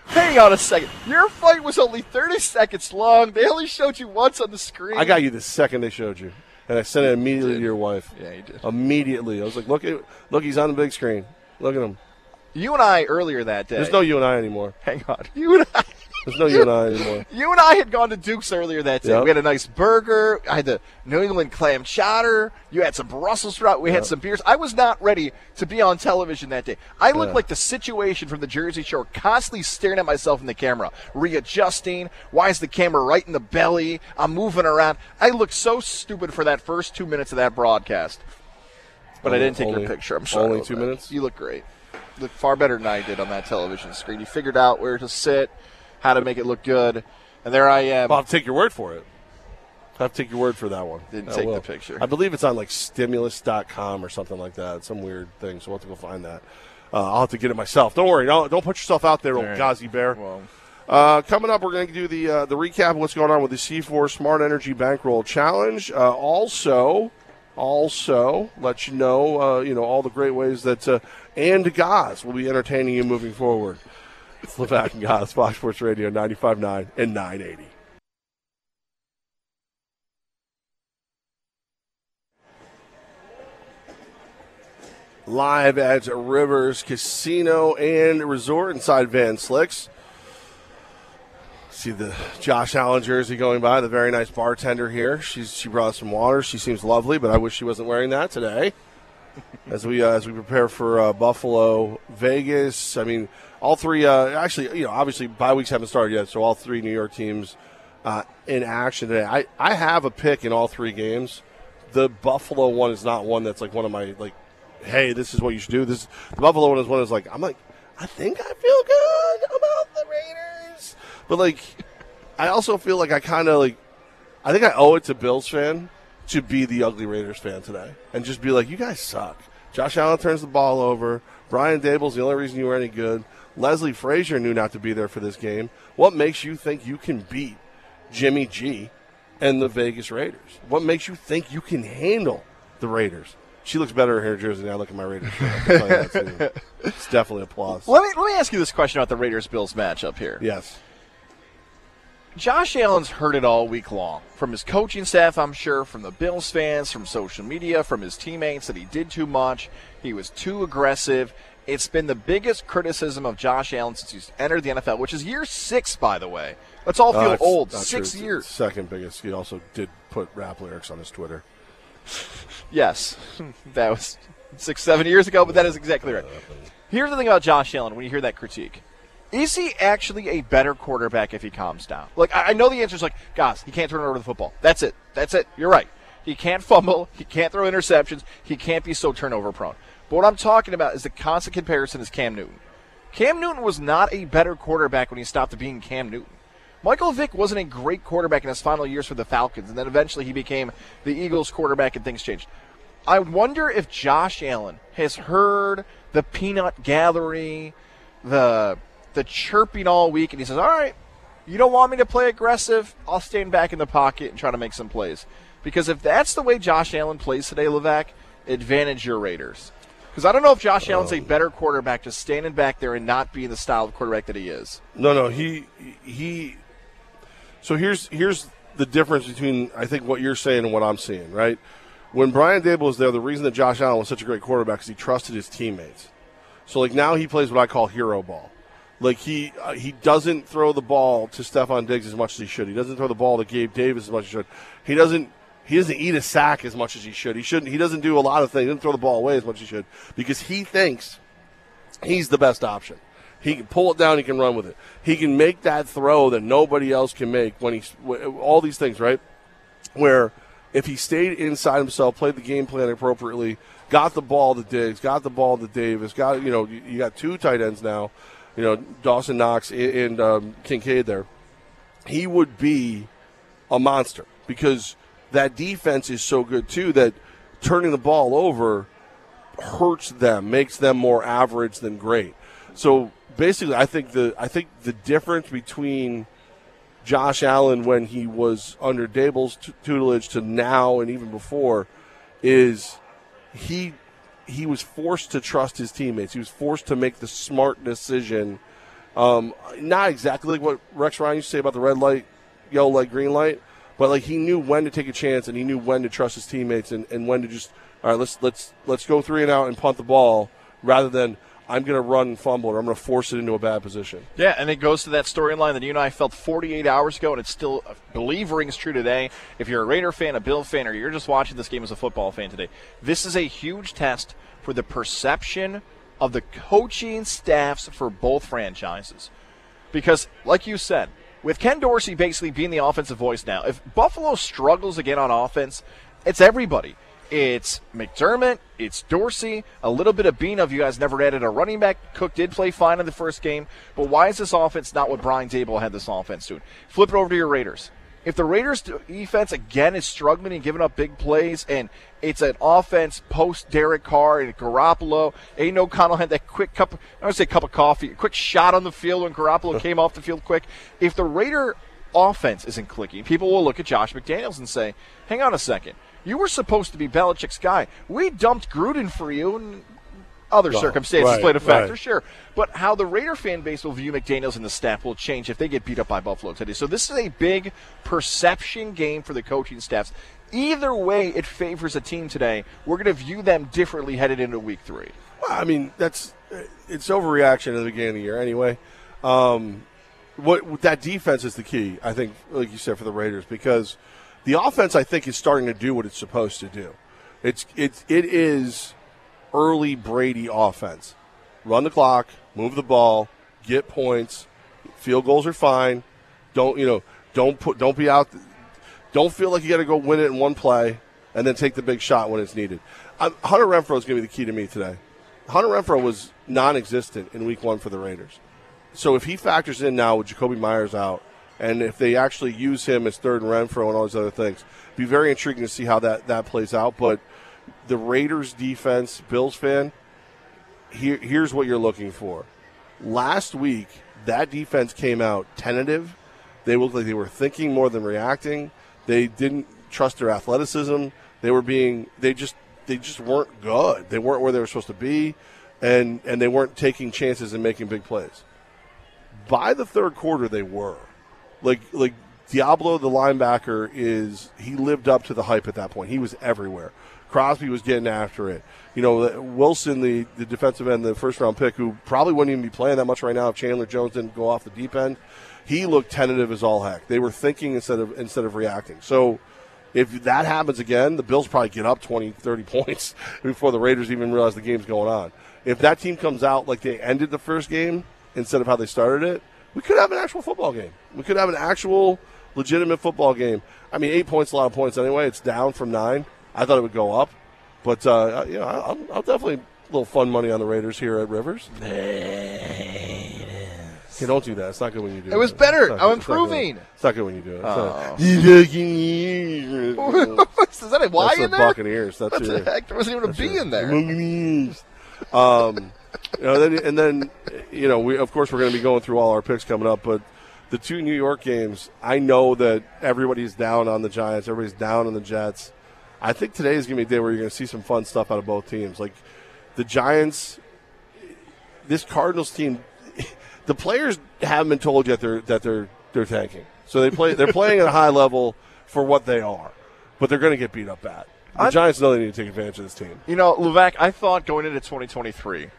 Hang on a second. Your fight was only 30 seconds long. They only showed you once on the screen. I got you the second they showed you, and I sent it immediately to your wife. Yeah, you did. Immediately. I was like, look, he's on the big screen. Look at him. You and I earlier that day. There's no you and I anymore. Hang on. You and I. There's no you and I anymore. You and I had gone to Duke's earlier that day. Yep. We had a nice burger. I had the New England clam chowder. You had some Brussels sprout. We had some beers. I was not ready to be on television that day. I looked like the situation from the Jersey Shore, constantly staring at myself in the camera, readjusting. Why is the camera right in the belly? I'm moving around. I looked so stupid for that first 2 minutes of that broadcast. But I didn't take your picture. I'm sorry. Only 2 minutes? You look great. You look far better than I did on that television screen. You figured out where to sit. How to make it look good, and there I am. Well, I'll take your word for it. I'll take your word for that one. Didn't take the picture. I believe it's on stimulus.com or something like that, some weird thing, so we'll have to go find that. I'll have to get it myself. Don't worry. Don't put yourself out there, old Gazi Bear. Well. Coming up, we're going to do the recap of what's going on with the C4 Smart Energy Bankroll Challenge. Also, let you know, all the great ways that and Gaz will be entertaining you moving forward. It's Levack and Goss, Fox Sports Radio, 95.9 and 980. Live at Rivers Casino and Resort inside Van Slyke's. See the Josh Allen jersey going by, the very nice bartender here. She brought us some water. She seems lovely, but I wish she wasn't wearing that today. As we prepare for Buffalo, Vegas, I mean, all three actually, obviously bye weeks haven't started yet, so all three New York teams in action today. I have a pick in all three games. The Buffalo one is not one that's one of my hey, this is what you should do. The Buffalo one is one that's I think I feel good about the Raiders, but I also feel I kind of I think I owe it to Bills fan to be the ugly Raiders fan today and just be you guys suck. Josh Allen turns the ball over. Brian Dable's the only reason you were any good. Leslie Frazier knew not to be there for this game. What makes you think you can beat Jimmy G and the Vegas Raiders? What makes you think you can handle the Raiders? She looks better in her jersey now. Look at my Raiders shirt. It's definitely applause. Let me ask you this question about the Raiders-Bills matchup here. Yes. Josh Allen's heard it all week long, from his coaching staff, I'm sure, from the Bills fans, from social media, from his teammates, that he did too much, he was too aggressive. It's been the biggest criticism of Josh Allen since he's entered the NFL, which is year 6, by the way. Let's all feel old. 6 years. Second biggest. He also did put rap lyrics on his Twitter. Yes. That was 6-7 years ago, but that is exactly right. Here's the thing about Josh Allen when you hear that critique. Is he actually a better quarterback if he calms down? Like, I know the answer is like, guys, he can't turn over the football. That's it. You're right. He can't fumble. He can't throw interceptions. He can't be so turnover prone. But what I'm talking about is the constant comparison is Cam Newton. Cam Newton was not a better quarterback when he stopped being Cam Newton. Michael Vick wasn't a great quarterback in his final years for the Falcons, and then eventually he became the Eagles quarterback and things changed. I wonder if Josh Allen has heard the peanut gallery, the chirping all week, and he says, all right, you don't want me to play aggressive? I'll stand back in the pocket and try to make some plays. Because if that's the way Josh Allen plays today, Levac, advantage your Raiders. Because I don't know if Josh Allen's a better quarterback just standing back there and not being the style of quarterback that he is. No, he So here's the difference between, I think, what you're saying and what I'm seeing, right? When Brian Daboll was there, the reason that Josh Allen was such a great quarterback is he trusted his teammates. So, like, now he plays what I call hero ball. Like, he doesn't throw the ball to Stephon Diggs as much as he should. He doesn't throw the ball to Gabe Davis as much as he should. He doesn't eat a sack as much as he should. He doesn't do a lot of things. He doesn't throw the ball away as much as he should because he thinks he's the best option. He can pull it down. He can run with it. He can make that throw that nobody else can make when all these things, right? Where if he stayed inside himself, played the game plan appropriately, got the ball to Diggs, got the ball to Davis, you got two tight ends now, Dawson Knox and Kincaid there. He would be a monster because that defense is so good too that turning the ball over hurts them, makes them more average than great. So basically, I think the difference between Josh Allen when he was under Daboll's tutelage to now and even before is he was forced to trust his teammates. He was forced to make the smart decision. Not exactly like what Rex Ryan used to say about the red light, yellow light, green light. But like he knew when to take a chance and he knew when to trust his teammates and when to just, all right, let's go 3 and out and punt the ball rather than I'm going to run and fumble or I'm going to force it into a bad position. Yeah, and it goes to that storyline that you and I felt 48 hours ago, and it's still, I believe, rings true today. If you're a Raider fan, a Bill fan, or you're just watching this game as a football fan today, this is a huge test for the perception of the coaching staffs for both franchises. Because, like you said, with Ken Dorsey basically being the offensive voice now, if Buffalo struggles again on offense, it's everybody. It's McDermott, it's Dorsey, a little bit of Bino. You guys never added a running back. Cook did play fine in the first game, but why is this offense not what Brian Daboll had this offense doing? Flip it over to your Raiders. If the Raiders' defense, again, is struggling and giving up big plays, and it's an offense post-Derek Carr and Garoppolo, Aiden O'Connell had that quick quick shot on the field when Garoppolo came off the field quick. If the Raider offense isn't clicking, people will look at Josh McDaniels and say, hang on a second, you were supposed to be Belichick's guy. We dumped Gruden for you, and other circumstances played a factor, sure. But how the Raider fan base will view McDaniels and the staff will change if they get beat up by Buffalo today. So this is a big perception game for the coaching staffs. Either way it favors a team today, we're going to view them differently headed into week 3. Well, I mean, it's overreaction at the beginning of the year anyway. What that defense is the key, I think, like you said, for the Raiders, because the offense, I think, is starting to do what it's supposed to do. It is early Brady offense. Run the clock, move the ball, get points. Field goals are fine. Don't feel like you got to go win it in one play and then take the big shot when it's needed. Hunter Renfrow is going to be the key to me today. Hunter Renfrow was non-existent in week 1 for the Raiders. So if he factors in now with Jacoby Myers out, and if they actually use him as third and Renfrow and all these other things, it'd be very intriguing to see how that plays out. But the Raiders defense, Bills fan, here's what you're looking for. Last week, that defense came out tentative. They looked like they were thinking more than reacting. They didn't trust their athleticism. They just weren't good. They weren't where they were supposed to be, and they weren't taking chances and making big plays. By the third quarter, they were. Like Diablo, the linebacker, he lived up to the hype at that point. He was everywhere. Crosby was getting after it. You know, Wilson, the defensive end, the first-round pick, who probably wouldn't even be playing that much right now if Chandler Jones didn't go off the deep end, he looked tentative as all heck. They were thinking instead of reacting. So if that happens again, the Bills probably get up 20, 30 points before the Raiders even realize the game's going on. If that team comes out like they ended the first game instead of how they started it, we could have an actual football game. We could have an actual legitimate football game. I mean, 8 points, a lot of points anyway. It's down from 9. I thought it would go up, but I'll definitely a little fun money on the Raiders here at Rivers. Hey, don't do that. It's not good when you do it. It was better. I'm improving. It's not good when you do it. Is that a Y in there? That's Buccaneers. That's what the heck? There wasn't even a B in there. Of course, we're going to be going through all our picks coming up, but the two New York games, I know that everybody's down on the Giants. Everybody's down on the Jets. I think today is going to be a day where you're going to see some fun stuff out of both teams. Like the Giants, this Cardinals team, the players haven't been told yet they're tanking. So they're playing at a high level for what they are, but they're going to get beat up bad. The Giants know they need to take advantage of this team. You know, Luvac, I thought going into 2023,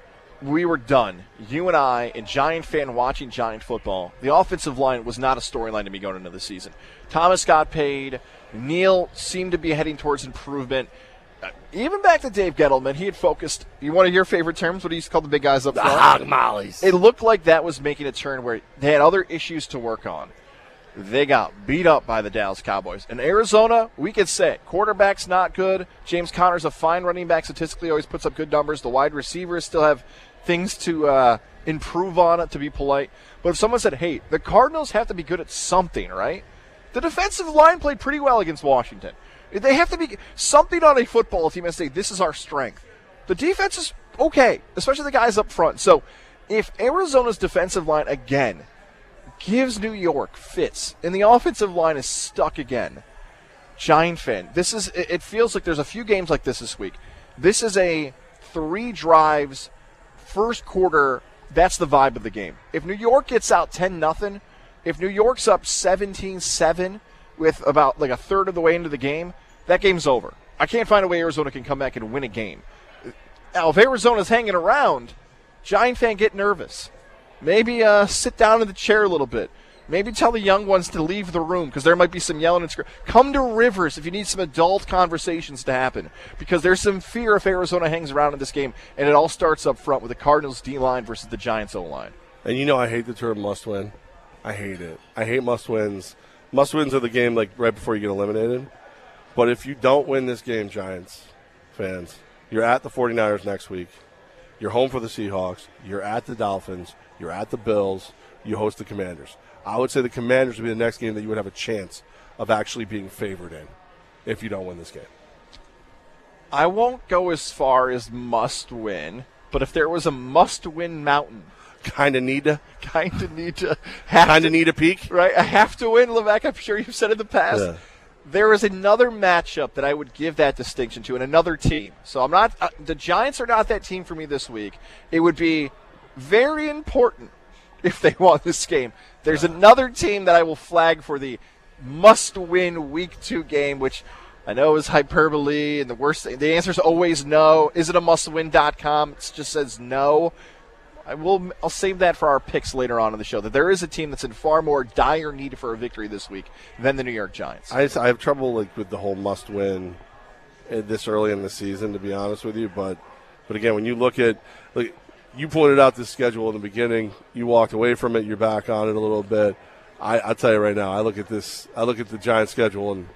we were done. You and I, a Giant fan watching Giant football, the offensive line was not a storyline to me going into the season. Thomas got paid. Neal seemed to be heading towards improvement. Even back to Dave Gettleman, he had focused. You one of your favorite terms? What he used to call the big guys up front? The hog mollies. It looked like that was making a turn where they had other issues to work on. They got beat up by the Dallas Cowboys. In Arizona, we could say quarterback's not good. James Conner's a fine running back. Statistically, always puts up good numbers. The wide receivers still have things to improve on, to be polite. But if someone said, hey, the Cardinals have to be good at something, right? The defensive line played pretty well against Washington. They have to be something on a football team and say, this is our strength. The defense is okay, especially the guys up front. So if Arizona's defensive line, again, gives New York fits, and the offensive line is stuck again, Giant fan, it feels like there's a few games like this week. This is a 3 drives, first quarter, that's the vibe of the game. If New York gets out 10-0, if New York's up 17-7 with about like a third of the way into the game, that game's over. I can't find a way Arizona can come back and win a game. Now, if Arizona's hanging around, Giant fan, get nervous. Maybe sit down in the chair a little bit. Maybe tell the young ones to leave the room because there might be some yelling and screaming. Come to Rivers if you need some adult conversations to happen because there's some fear if Arizona hangs around in this game, and it all starts up front with the Cardinals' D-line versus the Giants' O-line. And you know I hate the term must-win. I hate it. I hate must-wins. Must-wins are the game like right before you get eliminated. But if you don't win this game, Giants fans, you're at the 49ers next week. You're home for the Seahawks. You're at the Dolphins. You're at the Bills. You host the Commanders. I would say the Commanders would be the next game that you would have a chance of actually being favored in if you don't win this game. I won't go as far as must-win, but if there was a must-win mountain, Kind of need to peak. Right? I have to win, Levesque. I'm sure you've said in the past. Yeah. There is another matchup that I would give that distinction to and another team. So I'm not the Giants are not that team for me this week. It would be very important if they won this game. There's another team that I will flag for the must-win Week 2 game, which I know is hyperbole and the worst thing. The answer is always no. Is it a mustwin.com? It just says no. I'll save that for our picks later on in the show, that there is a team that's in far more dire need for a victory this week than the New York Giants. I have trouble with the whole must-win this early in the season, to be honest with you. But again, when you look at you pointed out this schedule in the beginning, you walked away from it, you're back on it a little bit. I'll tell you right now, I look at the Giants schedule, and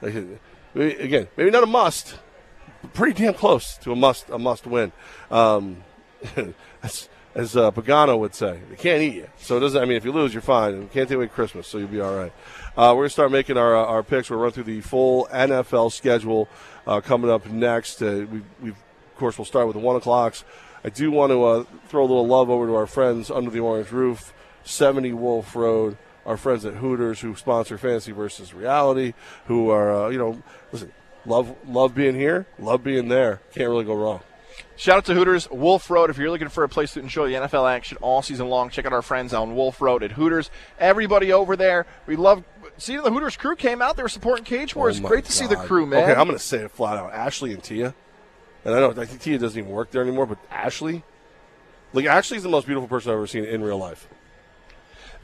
again, maybe not a must, but pretty damn close to a must-win. As Pagano would say, they can't eat you. So it doesn't. I mean, if you lose, you're fine. You can't take away Christmas, so you'll be all right. We're gonna start making our picks. We'll run through the full NFL schedule coming up next. Of course, we'll start with the 1 o'clocks. I do want to throw a little love over to our friends under the orange roof, 70 Wolf Road. Our friends at Hooters who sponsor Fantasy versus Reality, who are love being here, love being there. Can't really go wrong. Shout out to Hooters, Wolf Road. If you're looking for a place to enjoy the NFL action all season long, check out our friends on Wolf Road at Hooters. Everybody over there, we love seeing the Hooters crew came out. They were supporting Cage Wars. Great to see the crew, man. Okay, I'm going to say it flat out. Ashley and Tia, and I think Tia doesn't even work there anymore, but Ashley, like Ashley's the most beautiful person I've ever seen in real life.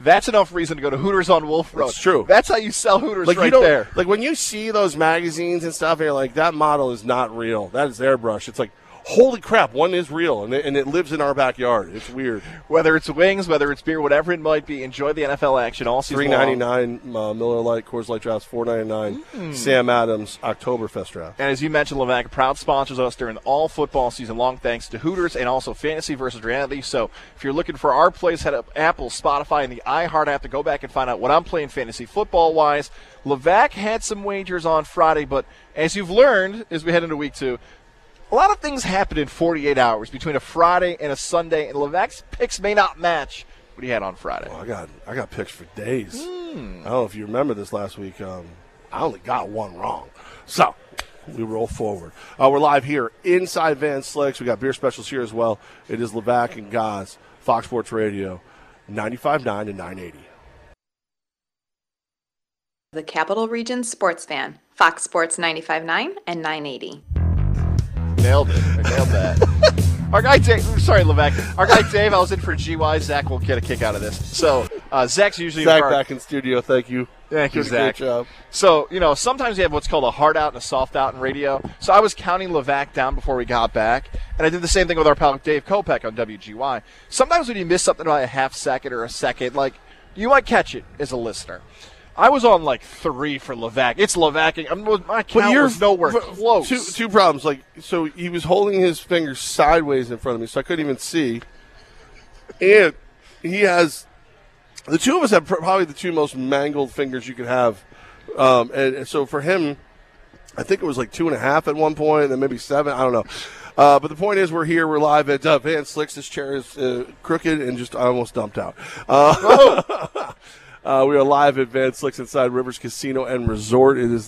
That's enough reason to go to Hooters on Wolf Road. That's true. That's how you sell Hooters, like, right there. Like, when you see those magazines and stuff, and you're like, that model is not real. That is airbrush. It's like, holy crap, one is real, and it lives in our backyard. It's weird. Whether it's wings, whether it's beer, whatever it might be, enjoy the NFL action all season long. $3.99 Miller Lite, Coors Light drafts, $4.99 Sam Adams Oktoberfest draft. And as you mentioned, Levac, proud sponsors us during all football season long, thanks to Hooters and also Fantasy versus Reality. So if you're looking for our plays, head up Apple, Spotify, and the iHeart app to go back and find out what I'm playing fantasy football-wise. Levac had some wagers on Friday, but as you've learned as we head into week two, a lot of things happen in 48 hours between a Friday and a Sunday, and Levac's picks may not match what he had on Friday. Oh, I got picks for days. I don't know if you remember this last week. I only got one wrong. So we roll forward. We're live here inside Van Slyke's. We got beer specials here as well. It is Levac and Gaz, Fox Sports Radio, 95.9 to 980. The Capital Region Sports Fan, Fox Sports 95.9 and 980. Nailed it. I nailed that. Our guy Dave, sorry, Levac. Our guy Dave, I was in for GY. Zach will get a kick out of this. So, Zach's usually back in studio. Thank you. Thank you, Zach. Good job. So, you know, sometimes you have what's called a hard out and a soft out in radio. So I was counting Levac down before we got back. And I did the same thing with our pal Dave Kopech on WGY. Sometimes when you miss something by a half second or a second, like, you might catch it as a listener. I was on like 3 for Levac. It's Levacking. My count was nowhere close. Two problems. Like, so he was holding his fingers sideways in front of me, so I couldn't even see. And he has the two of us have probably the two most mangled fingers you could have. And so for him, I think it was like 2.5 at one point, and then maybe 7. I don't know. But the point is, we're here. We're live at Van Slyke's. This chair is crooked and just almost dumped out. We are live at Van Slyke's inside Rivers Casino and Resort. It is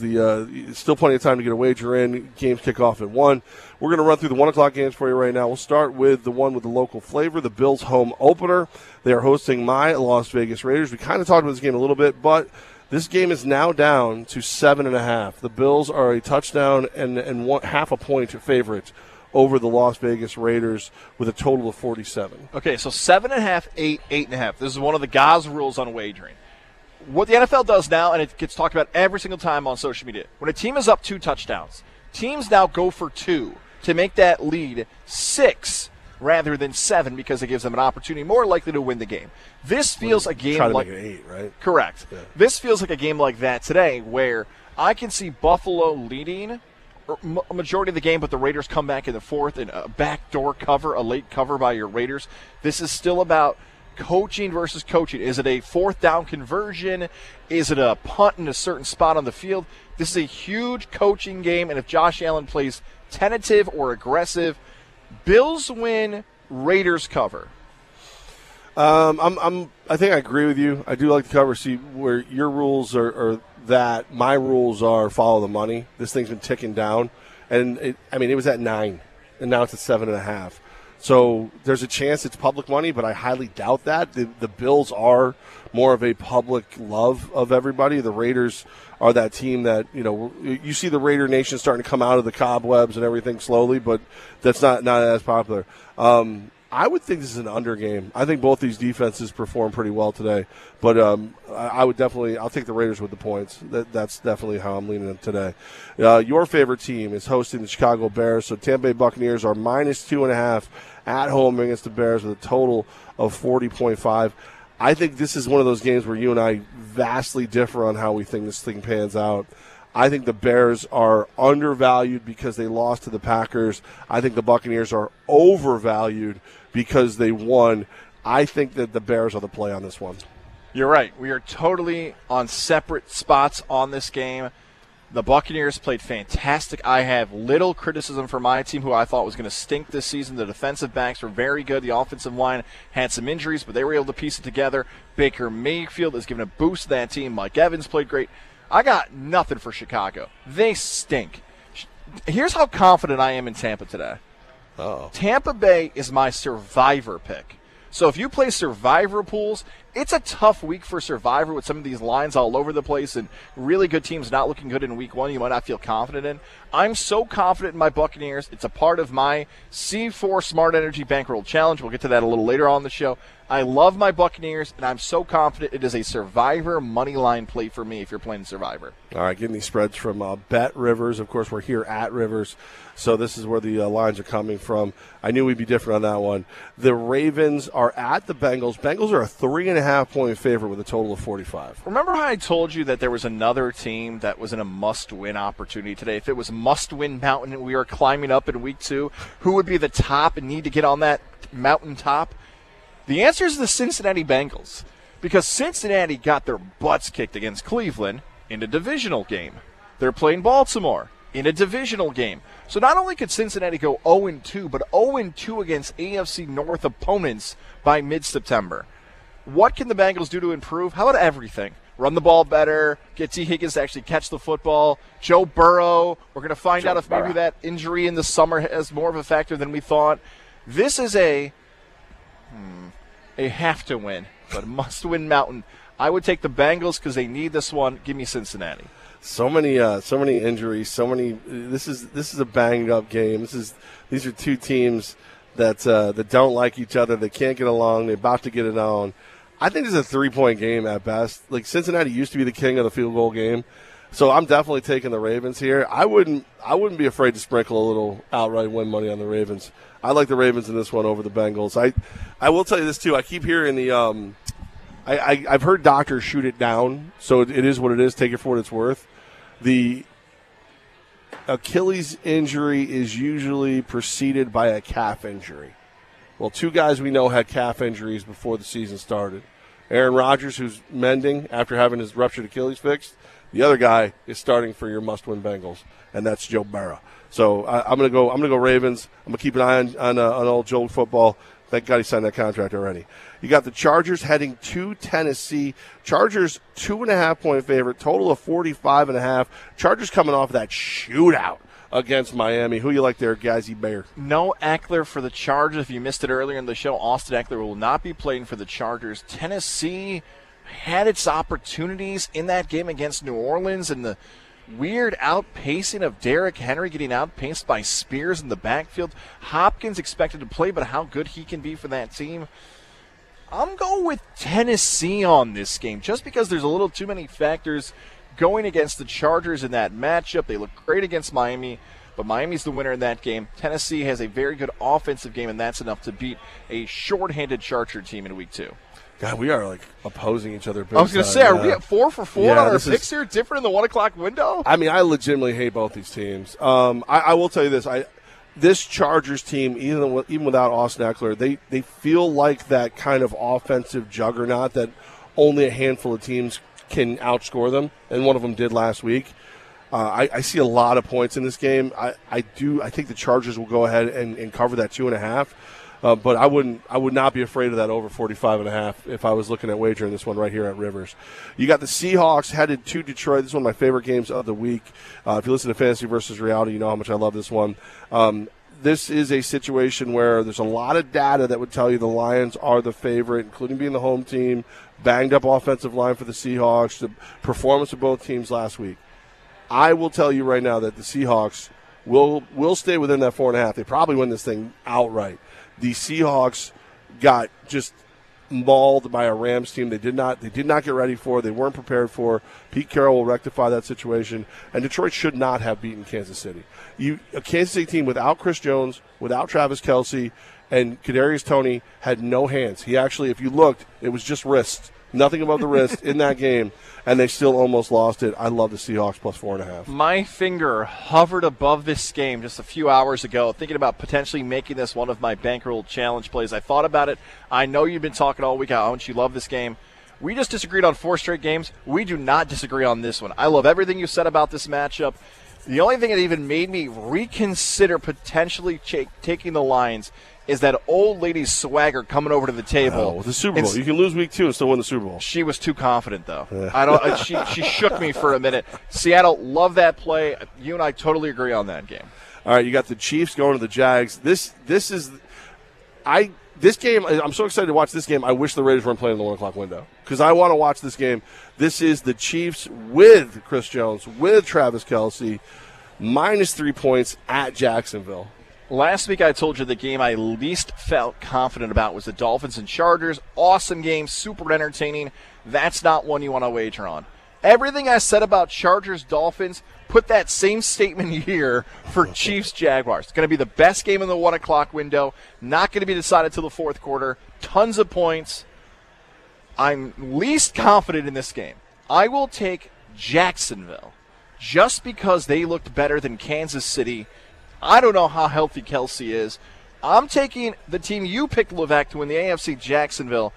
still plenty of time to get a wager in. Games kick off at 1. We're going to run through the 1 o'clock games for you right now. We'll start with the one with the local flavor, the Bills home opener. They are hosting my Las Vegas Raiders. We kind of talked about this game a little bit, but this game is now down to 7.5. The Bills are a touchdown and half a point favorite over the Las Vegas Raiders with a total of 47. Okay, so 7.5, 8, 8.5. This is one of the Gaz rules on wagering. What the NFL does now, and it gets talked about every single time on social media, when a team is up 2 touchdowns, teams now go for 2 to make that lead 6 rather than 7 because it gives them an opportunity more likely to win the game. This feels a game like an 8, right? Correct. Yeah. This feels like a game like that today where I can see Buffalo leading a majority of the game, but the Raiders come back in the 4th and a backdoor cover, a late cover by your Raiders. This is still about coaching versus coaching. Is it a 4th down conversion? Is it a punt in a certain spot on the field? This is a huge coaching game, and if Josh Allen plays tentative or aggressive, Bills win, Raiders cover. I think I agree with you. I do like the cover. See, where your rules are that, my rules are follow the money. This thing's been ticking down. And, it was at 9, and now it's at 7.5. So there's a chance it's public money, but I highly doubt that. The Bills are more of a public love of everybody. The Raiders are that team that, you know, you see the Raider Nation starting to come out of the cobwebs and everything slowly, but that's not as popular. I would think this is an under game. I think both these defenses perform pretty well today, but I would definitely, I'll take the Raiders with the points. That's definitely how I'm leaning today. Your favorite team is hosting the Chicago Bears, so Tampa Bay Buccaneers are minus 2.5 at home against the Bears with a total of 40.5. I think this is one of those games where you and I vastly differ on how we think this thing pans out. I think the Bears are undervalued because they lost to the Packers. I think the Buccaneers are overvalued because they won. I think that the Bears are the play on this one. You're right. We are totally on separate spots on this game. The Buccaneers played fantastic. I have little criticism for my team, who I thought was going to stink this season. The defensive backs were very good. The offensive line had some injuries, but they were able to piece it together. Baker Mayfield has given a boost to that team. Mike Evans played great. I got nothing for Chicago. They stink. Here's how confident I am in Tampa today. Uh-oh. Tampa Bay is my survivor pick. So if you play survivor pools, it's a tough week for survivor with some of these lines all over the place and really good teams not looking good in week one you might not feel confident in. I'm so confident in my Buccaneers. It's a part of my C4 Smart Energy Bankroll Challenge. We'll get to that a little later on the show. I love my Buccaneers, and I'm so confident it is a survivor money line play for me if you're playing survivor. All right, getting these spreads from Bet Rivers. Of course, we're here at Rivers, so this is where the lines are coming from. I knew we'd be different on that one. The Ravens are at the Bengals. Bengals are a 3.5-point favorite with a total of 45. Remember how I told you that there was another team that was in a must-win opportunity today? If it was must-win mountain and we are climbing up in week two, who would be the top and need to get on that mountaintop? The answer is the Cincinnati Bengals, because Cincinnati got their butts kicked against Cleveland in a divisional game. They're playing Baltimore in a divisional game. So not only could Cincinnati go 0-2, but 0-2 against AFC North opponents by mid-September. What can the Bengals do to improve? How about everything? Run the ball better, get T. Higgins to actually catch the football. Joe Burrow, we're going to find out if maybe that injury in the summer has more of a factor than we thought. This is a have-to-win, but a must-win mountain. I would take the Bengals because they need this one. Give me Cincinnati. So many injuries. So many. This is a banged-up game. These are two teams that don't like each other. They can't get along. They're about to get it on. I think this is a three-point game at best. Like, Cincinnati used to be the king of the field goal game, so I'm definitely taking the Ravens here. I wouldn't be afraid to sprinkle a little outright win money on the Ravens. I like the Ravens in this one over the Bengals. I will tell you this, too. I keep hearing the I've heard doctors shoot it down, so it is what it is. Take it for what it's worth. The Achilles injury is usually preceded by a calf injury. Well, two guys we know had calf injuries before the season started. Aaron Rodgers, who's mending after having his ruptured Achilles fixed. The other guy is starting for your must-win Bengals, and that's Joe Burrow. So I'm gonna go Ravens. I'm gonna keep an eye on old Joel football. Thank God he signed that contract already. You got the Chargers heading to Tennessee. Chargers 2.5-point favorite, total of 45.5. Chargers coming off that shootout against Miami. Who you like there, Gazzy Bear? No Eckler for the Chargers. If you missed it earlier in the show, Austin Eckler will not be playing for the Chargers. Tennessee had its opportunities in that game against New Orleans, and the weird outpacing of Derrick Henry, getting outpaced by Spears in the backfield. Hopkins expected to play, but how good he can be for that team. I'm going with Tennessee on this game, just because there's a little too many factors going against the Chargers in that matchup. They look great against Miami, but Miami's the winner in that game. Tennessee has a very good offensive game, and that's enough to beat a shorthanded Charger team in week two. God, we are, like, opposing each other. I was going to say, are we at 4 for 4 on our picks here? Different in the 1 o'clock window? I mean, I legitimately hate both these teams. I will tell you this. This Chargers team, even without Austin Eckler, they feel like that kind of offensive juggernaut that only a handful of teams can outscore them, and one of them did last week. I see a lot of points in this game. I think the Chargers will go ahead and cover that 2.5. But I would not be afraid of that over 45.5 if I was looking at wagering this one right here at Rivers. You got the Seahawks headed to Detroit. This is one of my favorite games of the week. If you listen to Fantasy versus Reality, you know how much I love this one. This is a situation where there's a lot of data that would tell you the Lions are the favorite, including being the home team, banged up offensive line for the Seahawks, the performance of both teams last week. I will tell you right now that the Seahawks will stay within that 4.5. They probably win this thing outright. The Seahawks got just mauled by a Rams team they did not get ready for. They weren't prepared for. Pete Carroll will rectify that situation. And Detroit should not have beaten Kansas City. A Kansas City team without Chris Jones, without Travis Kelce, and Kadarius Toney had no hands. He actually, if you looked, it was just wrists. Nothing above the wrist in that game, and they still almost lost it. I love the Seahawks plus 4.5. My finger hovered above this game just a few hours ago, thinking about potentially making this one of my bankroll challenge plays. I thought about it. I know you've been talking all week how much you love this game. We just disagreed on 4 straight games. We do not disagree on this one. I love everything you said about this matchup. The only thing that even made me reconsider potentially taking the Lions is that old lady's swagger coming over to the table. Oh, the Super Bowl. You can lose week 2 and still win the Super Bowl. She was too confident, though. Yeah. She shook me for a minute. Seattle, love that play. You and I totally agree on that game. All right, you got the Chiefs going to the Jags. This game, I'm so excited to watch this game. I wish the Raiders weren't playing in the 1 o'clock window because I want to watch this game. This is the Chiefs with Chris Jones, with Travis Kelce, minus 3 points at Jacksonville. Last week I told you the game I least felt confident about was the Dolphins and Chargers. Awesome game, super entertaining. That's not one you want to wager on. Everything I said about Chargers, Dolphins, put that same statement here for Chiefs, Jaguars. It's going to be the best game in the 1 o'clock window. Not going to be decided till the fourth quarter. Tons of points. I'm least confident in this game. I will take Jacksonville just because they looked better than Kansas City. I don't know how healthy Kelce is. I'm taking the team you picked, Levesque, to win the AFC, Jacksonville,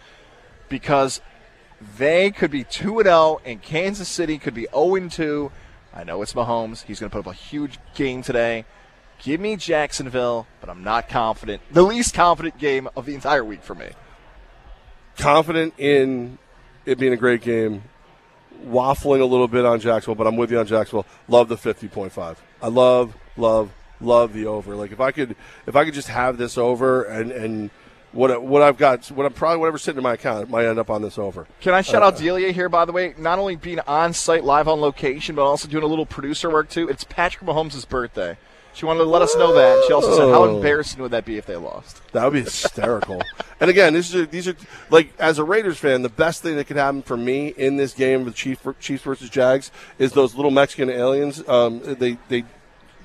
because they could be 2-0, and Kansas City could be 0-2. I know it's Mahomes. He's going to put up a huge game today. Give me Jacksonville, but I'm not confident. The least confident game of the entire week for me. Confident in it being a great game. Waffling a little bit on Jacksonville, but I'm with you on Jacksonville. Love the 50.5. I love the over. Like if I could just have this over and what I've got, what I'm probably whatever's sitting in my account might end up on this over. Can I shout out Delia here, by the way? Not only being on site, live on location, but also doing a little producer work too. It's Patrick Mahomes' birthday. She wanted to let us know that. She also said, "How embarrassing would that be if they lost?" That would be hysterical. And again, these are like, as a Raiders fan, the best thing that could happen for me in this game with Chiefs versus Jags is those little Mexican aliens.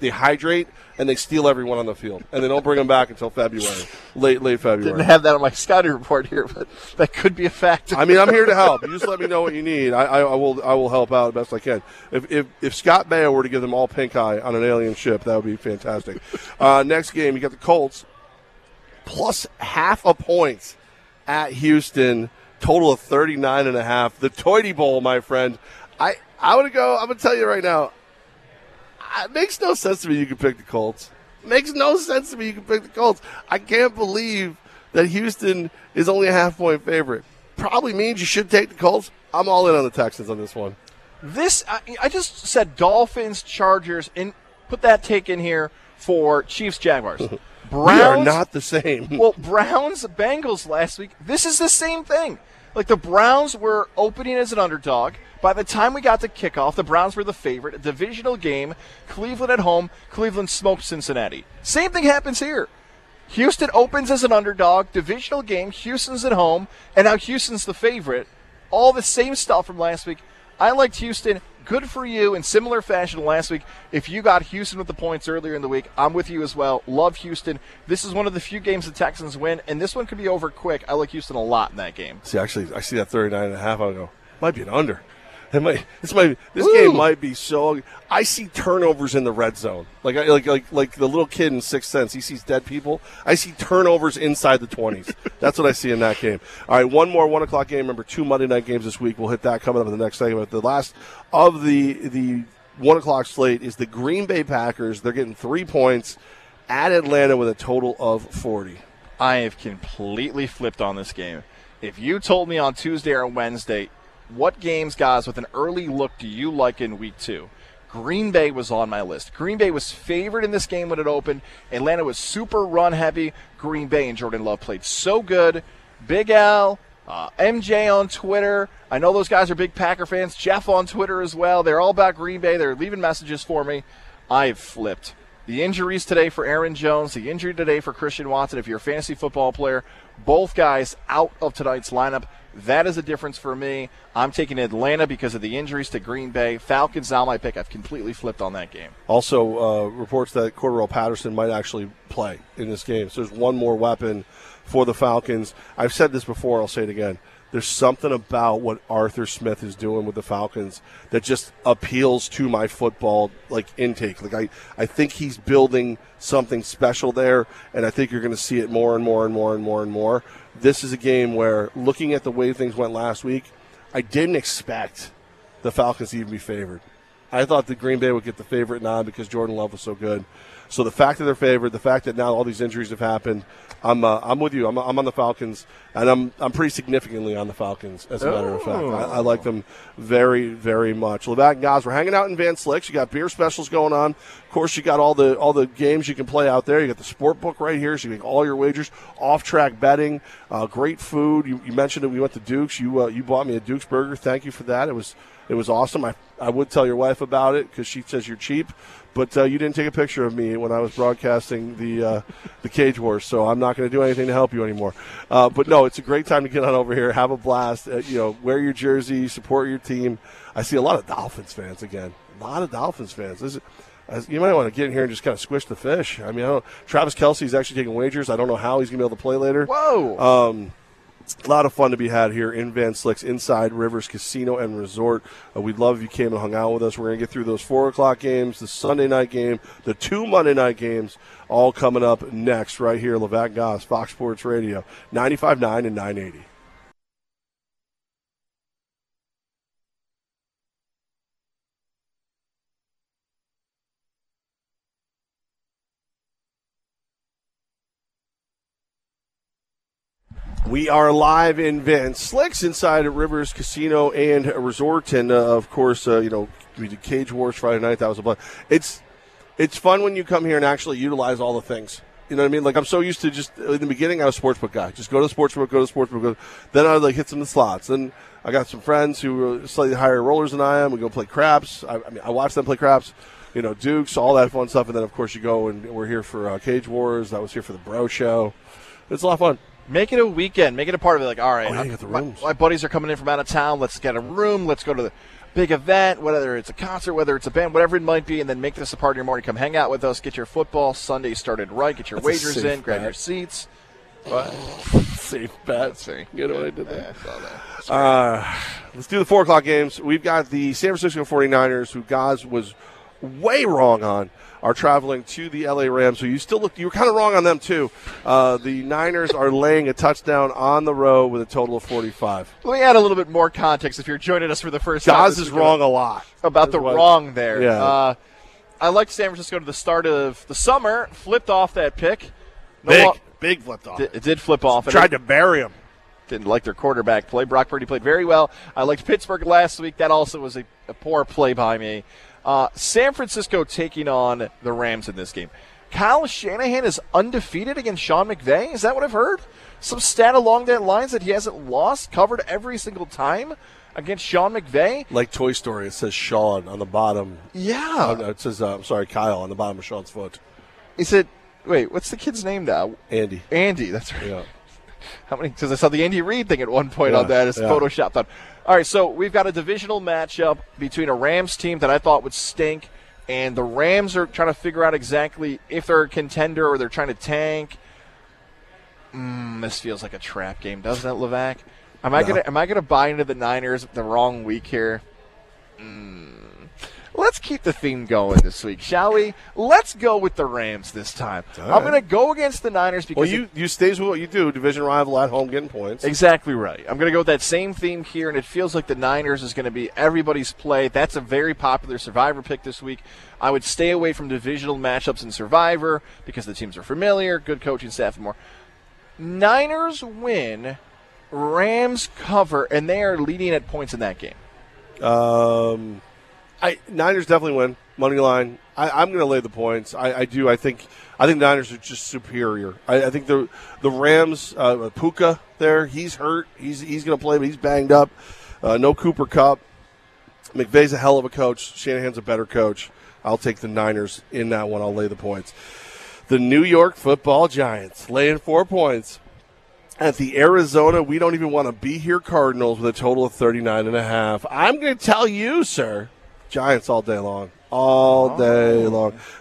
They hydrate, and they steal everyone on the field. And they don't bring them back until February, late February. Didn't have that on my scouting report here, but that could be a factor. I mean, I'm here to help. You just let me know what you need. I will help out best I can. If Scott Baio were to give them all pink eye on an alien ship, that would be fantastic. Next game, you got the Colts, plus half a point at Houston, total of 39.5. The Toity Bowl, my friend. I'm going to tell you right now, it makes no sense to me you can pick the Colts. I can't believe that Houston is only a half-point favorite. Probably means you should take the Colts. I'm all in on the Texans on this one. I just said Dolphins, Chargers, and put that take in here for Chiefs, Jaguars. Browns are not the same. Well, Browns, Bengals last week, this is the same thing. Like, the Browns were opening as an underdog. By the time we got to kickoff, the Browns were the favorite. A divisional game, Cleveland at home. Cleveland smoked Cincinnati. Same thing happens here. Houston opens as an underdog, divisional game, Houston's at home, and now Houston's the favorite. All the same stuff from last week. I liked Houston. Good for you in similar fashion to last week. If you got Houston with the points earlier in the week, I'm with you as well. Love Houston. This is one of the few games the Texans win, and this one could be over quick. I like Houston a lot in that game. See, actually, I see that 39.5. I go, might be an under. This game might be so. I see turnovers in the red zone, like the little kid in Sixth Sense. He sees dead people. I see turnovers inside the 20s. That's what I see in that game. All right, one more 1 o'clock game. Remember, 2 Monday night games this week. We'll hit that coming up in the next segment. The last of the 1 o'clock slate is the Green Bay Packers. They're getting 3 points at Atlanta with a total of 40. I have completely flipped on this game. If you told me on Tuesday or Wednesday, what games, guys, with an early look do you like in Week 2? Green Bay was on my list. Green Bay was favored in this game when it opened. Atlanta was super run-heavy. Green Bay and Jordan Love played so good. Big Al, MJ on Twitter. I know those guys are big Packer fans. Jeff on Twitter as well. They're all about Green Bay. They're leaving messages for me. I've flipped. The injuries today for Aaron Jones, the injury today for Christian Watson. If you're a fantasy football player, both guys out of tonight's lineup. That is a difference for me. I'm taking Atlanta because of the injuries to Green Bay. Falcons now my pick. I've completely flipped on that game. Also, reports that Cordarrelle Patterson might actually play in this game. So there's one more weapon for the Falcons. I've said this before. I'll say it again. There's something about what Arthur Smith is doing with the Falcons that just appeals to my football intake. I think he's building something special there, and I think you're going to see it more and more. This is a game where, looking at the way things went last week, I didn't expect the Falcons to even be favored. I thought that Green Bay would get the favorite nod because Jordan Love was so good. So the fact that they're favored, the fact that now all these injuries have happened, I'm with you. I'm on the Falcons, and I'm pretty significantly on the Falcons, as a matter of fact. I like them very, very much. Levack and guys, we're hanging out in Van Slyke's. You got beer specials going on. Of course, you got all the games you can play out there. You got the sport book right here, so you make all your wagers, off-track betting, great food. You mentioned that we went to Duke's. You bought me a Duke's burger. Thank you for that. It was awesome. I would tell your wife about it because she says you're cheap, but you didn't take a picture of me when I was broadcasting the Cage Wars, so I'm not going to do anything to help you anymore. But no, it's a great time to get on over here, have a blast. Wear your jersey, support your team. I see a lot of Dolphins fans again. A lot of Dolphins fans. You might want to get in here and just kind of squish the fish. I mean, Travis Kelce is actually taking wagers. I don't know how he's going to be able to play later. Whoa. A lot of fun to be had here in Van Slyke's inside Rivers Casino and Resort. We'd love if you came and hung out with us. We're going to get through those 4 o'clock games, the Sunday night game, the 2 Monday night games, all coming up next right here. Levack Goss, Fox Sports Radio, 95.9 and 980. We are live in Van Slyke's inside at Rivers Casino and Resort, and of course, we did Cage Wars Friday night. That was a blast. It's fun when you come here and actually utilize all the things. You know what I mean? Like, I'm so used to just, in the beginning, I was a sportsbook guy. Just go to the sportsbook, go to the sportsbook. Then I would, hit some of the slots. Then I got some friends who were slightly higher rollers than I am. We go play craps. I watched them play craps. Dukes, all that fun stuff. And then, of course, you go, and we're here for Cage Wars. I was here for the Bro Show. It's a lot of fun. Make it a weekend. Make it a part of it. Like, all right, my buddies are coming in from out of town. Let's get a room. Let's go to the big event, whether it's a concert, whether it's a band, whatever it might be, and then make this a part of your morning. Come hang out with us. Get your football Sunday started right. Get your wagers in. Grab your seats. Safe bet. You know what I did there? I saw that. Let's do the 4 o'clock games. We've got the San Francisco 49ers, who Gaz was way wrong on, are traveling to the LA Rams. So you were kind of wrong on them too. The Niners are laying a touchdown on the road with a total of 45. Let me add a little bit more context if you're joining us for the first time. Gaz is wrong a lot. About the wrong there. Yeah. I liked San Francisco to the start of the summer, flipped off that pick. Big flipped off. It did flip off. Tried to bury him. Didn't like their quarterback play. Brock Purdy played very well. I liked Pittsburgh last week. That also was a poor play by me. San Francisco taking on the Rams in this game. Kyle Shanahan is undefeated against Sean McVay. Is that what I've heard? Some stat along that lines that he hasn't lost, covered every single time against Sean McVay. Like Toy Story, it says Sean on the bottom. Yeah. It says, Kyle on the bottom of Sean's foot. Is it, wait, what's the kid's name now? Andy, that's right. Yeah. How many? Because I saw the Andy Reid thing at one point on that. It's photoshopped on. All right, so we've got a divisional matchup between a Rams team that I thought would stink, and the Rams are trying to figure out exactly if they're a contender or they're trying to tank. This feels like a trap game, doesn't it, Levack? Am I gonna buy into the Niners the wrong week here? Let's keep the theme going this week, shall we? Let's go with the Rams this time. Right. I'm going to go against the Niners because you stays with what you do, division rival at home getting points. Exactly right. I'm going to go with that same theme here, and it feels like the Niners is going to be everybody's play. That's a very popular Survivor pick this week. I would stay away from divisional matchups in Survivor because the teams are familiar, good coaching staff, and more. Niners win, Rams cover, and they are leading at points in that game. Niners definitely win money line. I'm going to lay the points. I do. I think the Niners are just superior. I think the Rams. Puka there. He's hurt. He's going to play, but he's banged up. No Cooper Kupp. McVay's a hell of a coach. Shanahan's a better coach. I'll take the Niners in that one. I'll lay the points. The New York Football Giants laying 4 points at the Arizona. We don't even want to be here. Cardinals with a total of 39.5. I'm going to tell you, sir. Giants all day long.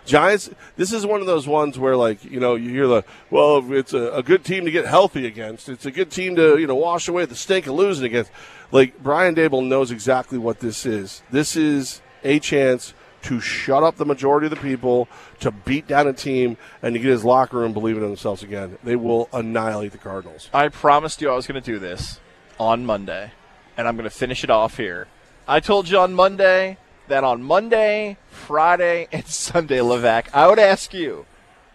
Giants, this is one of those ones where, you hear it's a good team to get healthy against. It's a good team to, wash away the stink of losing against. Brian Daboll knows exactly what this is. This is a chance to shut up the majority of the people, to beat down a team, and to get his locker room believing in themselves again. They will annihilate the Cardinals. I promised you I was going to do this on Monday, and I'm going to finish it off here. I told you on Monday – that on Monday, Friday, and Sunday, Levac, I would ask you,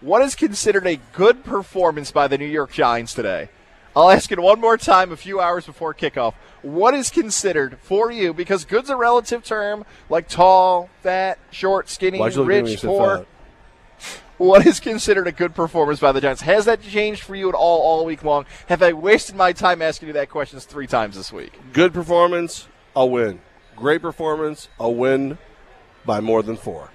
what is considered a good performance by the New York Giants today? I'll ask it one more time a few hours before kickoff. What is considered for you? Because good's a relative term, like tall, fat, short, skinny, rich, poor. What is considered a good performance by the Giants? Has that changed for you at all week long? Have I wasted my time asking you that question 3 times this week? Good performance, a win. Great performance, a win by more than 4.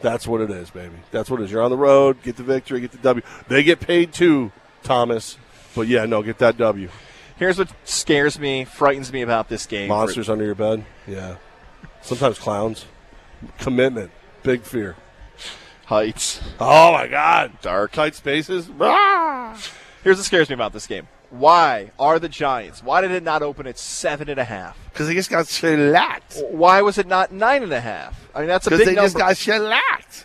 That's what it is, baby. That's what it is. You're on the road, get the victory, get the W. They get paid too, Thomas. But, yeah, no, get that W. Here's what scares me, frightens me about this game. Monsters under your bed? Yeah. Sometimes clowns. Commitment. Big fear. Heights. Oh, my God. Dark. Tight spaces. Ah! Here's what scares me about this game. Why are the Giants? Why did it not open at 7.5? Because they just got shellacked. Why was it not 9.5? I mean, that's a big number. Because they just got shellacked.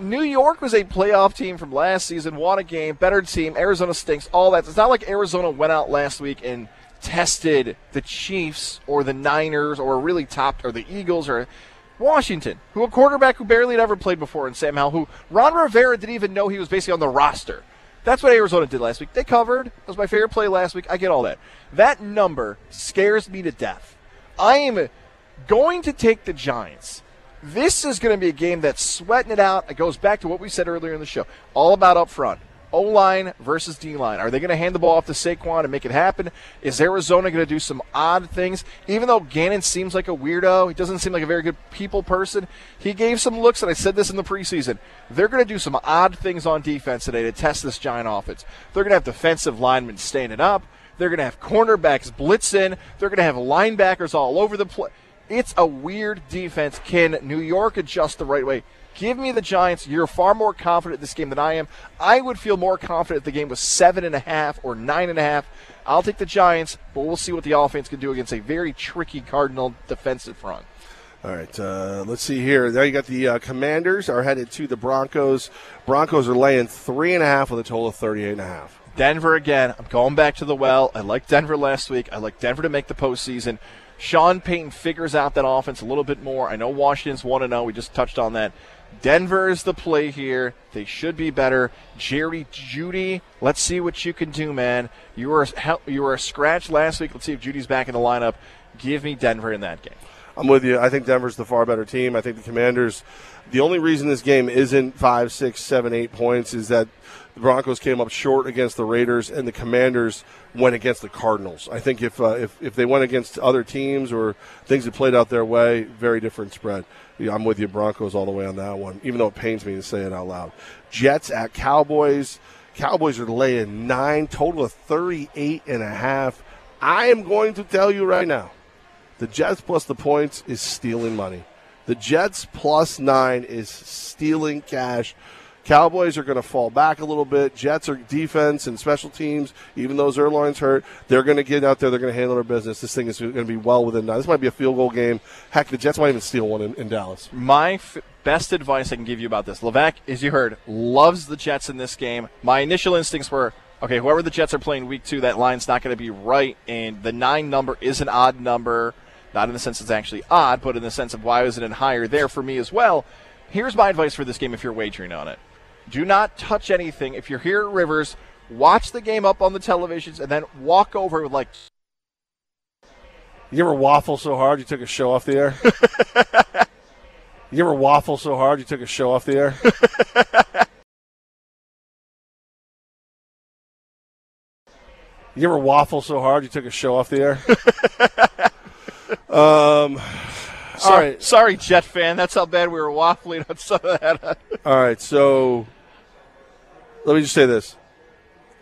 New York was a playoff team from last season, won a game, better team, Arizona stinks, all that. It's not like Arizona went out last week and tested the Chiefs or the Niners or really topped or the Eagles or Washington, who a quarterback who barely had ever played before in Sam Howell, who Ron Rivera didn't even know he was basically on the roster. That's what Arizona did last week. They covered. That was my favorite play last week. I get all that. That number scares me to death. I am going to take the Giants. This is going to be a game that's sweating it out. It goes back to what we said earlier in the show, all about up front. O-line versus D-line. Are they going to hand the ball off to Saquon and make it happen? Is Arizona going to do some odd things? Even though Gannon seems like a weirdo, he doesn't seem like a very good people person, he gave some looks, and I said this in the preseason. They're going to do some odd things on defense today to test this Giant offense. They're going to have defensive linemen standing up. They're going to have cornerbacks blitzing. They're going to have linebackers all over the place. It's a weird defense. Can New York adjust the right way? Give me the Giants. You're far more confident in this game than I am. I would feel more confident if the game was 7.5 or 9.5. I'll take the Giants, but we'll see what the offense can do against a very tricky Cardinal defensive front. All right, let's see here. Now you got the Commanders are headed to the Broncos. Broncos are laying 3.5 with a total of 38.5. Denver again. I'm going back to the well. I liked Denver last week. I like Denver to make the postseason. Sean Payton figures out that offense a little bit more. I know Washington's 1-0. We just touched on that. Denver is the play here. They should be better. Jerry Jeudy, let's see what you can do, man. You were a scratch last week. Let's see if Judy's back in the lineup. Give me Denver in that game. I'm with you. I think Denver's the far better team. I think the Commanders, the only reason this game isn't 5, 6, 7, 8 points is that the Broncos came up short against the Raiders, and the Commanders went against the Cardinals. I think if they went against other teams or things that played out their way, very different spread. Yeah, I'm with you, Broncos, all the way on that one, even though it pains me to say it out loud. Jets at Cowboys. Cowboys are laying 9, total of 38.5. I am going to tell you right now, the Jets plus the points is stealing money. The Jets plus 9 is stealing cash. Cowboys are going to fall back a little bit. Jets are defense and special teams. Even though Zerline's hurt, they're going to get out there. They're going to handle their business. This thing is going to be well within 9. This might be a field goal game. Heck, the Jets might even steal one in Dallas. My best advice I can give you about this, Levac, as you heard, loves the Jets in this game. My initial instincts were, okay, whoever the Jets are playing week 2, that line's not going to be right, and the 9 number is an odd number, not in the sense it's actually odd, but in the sense of why isn't it higher there for me as well. Here's my advice for this game if you're wagering on it. Do not touch anything. If you're here at Rivers, watch the game up on the televisions and then walk over with like. You ever waffle so hard you took a show off the air? You ever waffle so hard you took a show off the air? You ever waffle so hard you took a show off the air? Sorry, Jet fan. That's how bad we were waffling on some of that. All right, so let me just say this.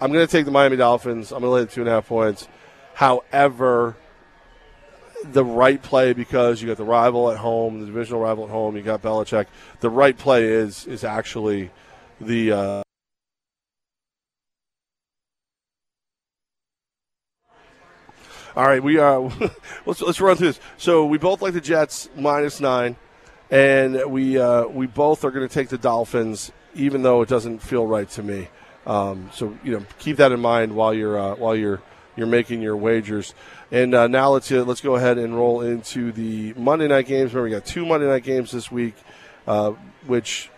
I'm going to take the Miami Dolphins. I'm going to lay the 2.5 points. However, the right play, because you got the rival at home, the divisional rival at home, you got Belichick, the right play is actually the All right, we are. let's run through this. So we both like the Jets minus 9, and we both are going to take the Dolphins, even though it doesn't feel right to me. So keep that in mind while you're making your wagers. And now let's go ahead and roll into the Monday night games. Remember, we got two Monday night games this week, which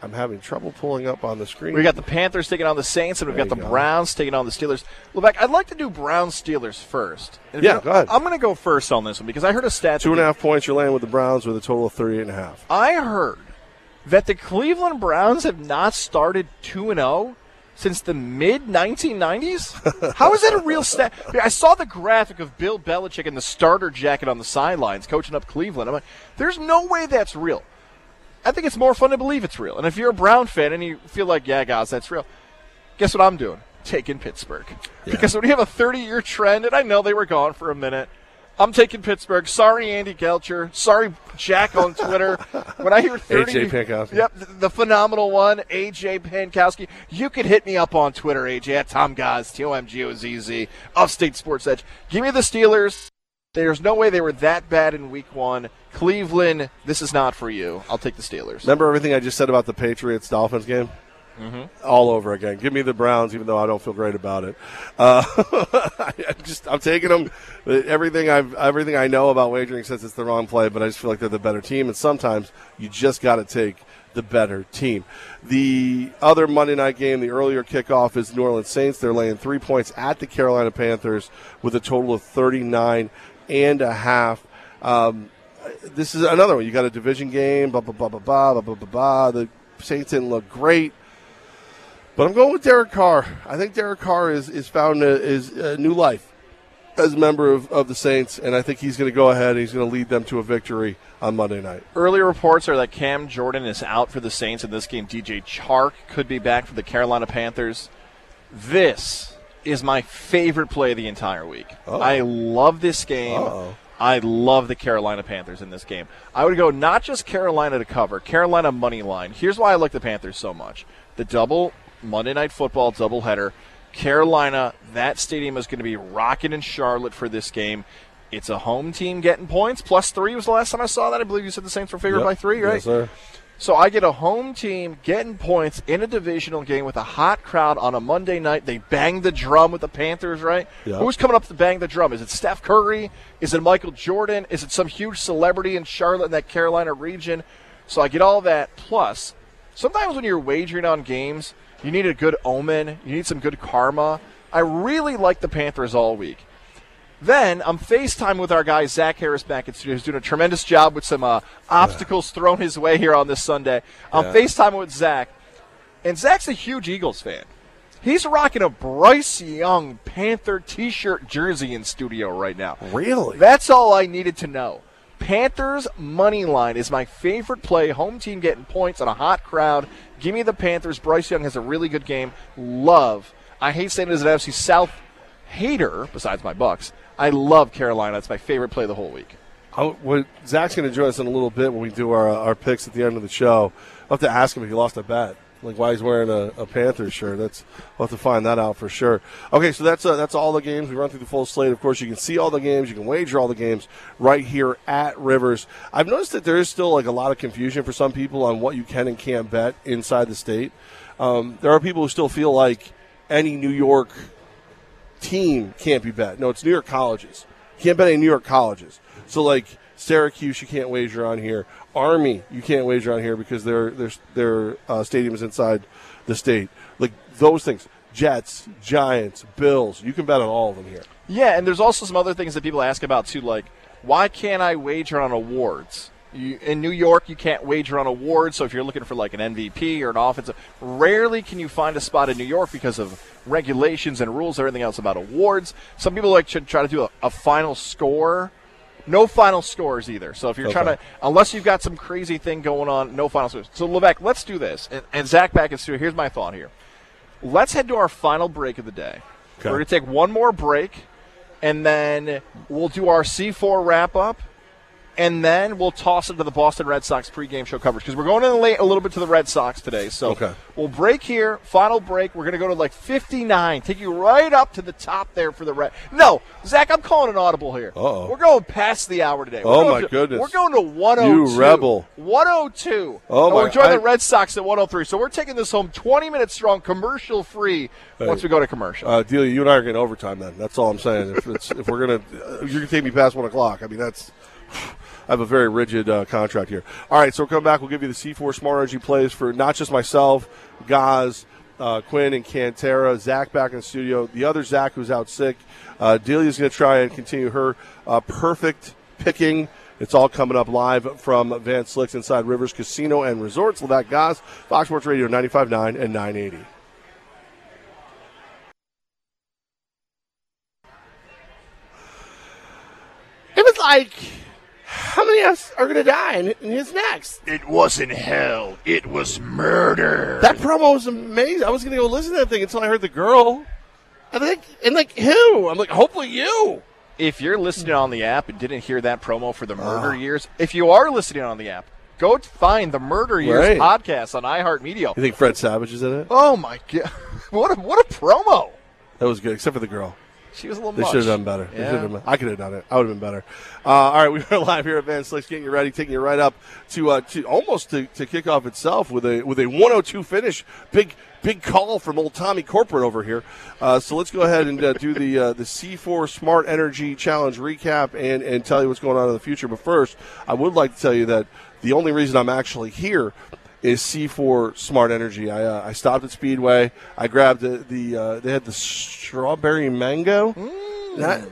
I'm having trouble pulling up on the screen. We got the Panthers taking on the Saints, and we've got the Browns taking on the Steelers. Lebec, I'd like to do Browns-Steelers first. Yeah, go ahead. I'm going to go first on this one because I heard a stat. 2.5 points you're laying with the Browns with a total of 38.5. I heard that the Cleveland Browns have not started 2-0 since the mid-1990s? How is that a real stat? I saw the graphic of Bill Belichick in the starter jacket on the sidelines coaching up Cleveland. I'm like, there's no way that's real. I think it's more fun to believe it's real. And if you're a Brown fan and you feel like, yeah, guys, that's real, guess what I'm doing? Taking Pittsburgh. Yeah. Because when you have a 30-year trend, and I know they were gone for a minute, I'm taking Pittsburgh. Sorry, Andy Gelcher. Sorry, Jack on Twitter. When I hear 30, AJ Pankowski. Yep, the phenomenal one, AJ Pankowski. You can hit me up on Twitter, AJ, at TomGoz, TOMGOZZ, Upstate Sports Edge. Give me the Steelers. There's no way they were that bad in week one. Cleveland, this is not for you. I'll take the Steelers. Remember everything I just said about the Patriots-Dolphins game? Mm-hmm. All over again. Give me the Browns, even though I don't feel great about it. I'm taking them. Everything I know about wagering says it's the wrong play, but I just feel like they're the better team. And sometimes you just got to take the better team. The other Monday night game, the earlier kickoff, is New Orleans Saints. They're laying 3 points at the Carolina Panthers with a total of 39.5. This is another one. You got a division game. Blah blah blah blah blah blah blah blah. The Saints didn't look great. But I'm going with Derek Carr. I think Derek Carr is found a new life as a member of the Saints, and I think he's going to go ahead and he's going to lead them to a victory on Monday night. Earlier reports are that Cam Jordan is out for the Saints in this game. DJ Chark could be back for the Carolina Panthers. This is my favorite play of the entire week. Uh-oh. I love this game. Uh-oh. I love the Carolina Panthers in this game. I would go not just Carolina to cover, Carolina money line. Here's why I like the Panthers so much. The double Monday Night Football doubleheader. Carolina, that stadium is going to be rocking in Charlotte for this game. It's a home team getting points. +3 was the last time I saw that. I believe you said the Saints were favored by 3, right? Yes, sir. So I get a home team getting points in a divisional game with a hot crowd on a Monday night. They bang the drum with the Panthers, right? Yep. Who's coming up to bang the drum? Is it Steph Curry? Is it Michael Jordan? Is it some huge celebrity in Charlotte in that Carolina region? So I get all that. Plus, sometimes when you're wagering on games, you need a good omen. You need some good karma. I really like the Panthers all week. Then I'm FaceTime with our guy, Zach Harris, back in studio, who's doing a tremendous job with some obstacles thrown his way here on this Sunday. I'm FaceTime with Zach, and Zach's a huge Eagles fan. He's rocking a Bryce Young Panther T-shirt jersey in studio right now. Really? That's all I needed to know. Panthers money line is my favorite play. Home team getting points on a hot crowd. Give me the Panthers. Bryce Young has a really good game. I hate saying it as an NFC South hater, besides my Bucks. I love Carolina. It's my favorite play the whole week. Zach's going to join us in a little bit when we do our picks at the end of the show. I'll have to ask him if he lost a bet, like why he's wearing a Panthers shirt. We'll have to find that out for sure. Okay, so that's all the games. We run through the full slate. Of course, you can see all the games. You can wager all the games right here at Rivers. I've noticed that there is still like a lot of confusion for some people on what you can and can't bet inside the state. There are people who still feel like any New York team can't be bet. No, it's New York colleges. You can't bet any New York colleges. So, like, Syracuse, you can't wager on here. Army, you can't wager on here because their stadium is inside the state. Like, those things. Jets, Giants, Bills. You can bet on all of them here. Yeah, and there's also some other things that people ask about, too, like, why can't I wager on awards? In New York, you can't wager on awards, so if you're looking for, like, an MVP or an offensive, rarely can you find a spot in New York because of regulations and rules and everything else about awards. Some people like to try to do a final score. No final scores either. So if you're trying to, unless you've got some crazy thing going on, no final scores. So, Levesque, let's do this. And Zach back in studio, here's my thought here. Let's head to our final break of the day. Okay. We're going to take one more break, and then we'll do our C4 wrap-up, and then we'll toss into the Boston Red Sox pregame show coverage because we're going in late a little bit to the Red Sox today. So we'll break here, final break. We're going to go to like 59, take you right up to the top there for the Red. No, Zach, I'm calling an audible here. Uh-oh. We're going past the hour today. Oh, my goodness. We're going to 102. You rebel. 102. Oh, and we're joining the Red Sox at 103. So we're taking this home 20 minutes strong, commercial-free once we go to commercial. Delia, you and I are getting overtime then. That's all I'm saying. If we're going to – you're going to take me past 1 o'clock. I mean, that's – I have a very rigid contract here. All right, so we'll come back. We'll give you the C4 Smart Energy plays for not just myself, Gaz, Quinn, and Cantera. Zach back in the studio. The other Zach who's out sick. Delia's going to try and continue her perfect picking. It's all coming up live from Van Slyke's inside Rivers Casino and Resorts. Levac Gaz, Fox Sports Radio 95.9 and 980. It was like... How many of us are going to die in his next? It wasn't hell. It was murder. That promo was amazing. I was going to go listen to that thing until I heard the girl. Who? I'm like, hopefully you. If you're listening on the app and didn't hear that promo for the murder years, if you are listening on the app, go find the Murder Years podcast on iHeartMedia. You think Fred Savage is in it? Oh, my God. What a promo. That was good, except for the girl. She was a little much. They should have done better. Yeah. I could have done it. I would have been better. All right, we are live here at Van Slyke's, getting you ready, taking you right up to kickoff itself with a 102 finish. Big call from old Tommy Corporate over here. So let's go ahead and do the C4 Smart Energy Challenge recap and tell you what's going on in the future. But first, I would like to tell you that the only reason I'm actually here is C4 Smart Energy. I stopped at Speedway. I grabbed they had the strawberry mango. Not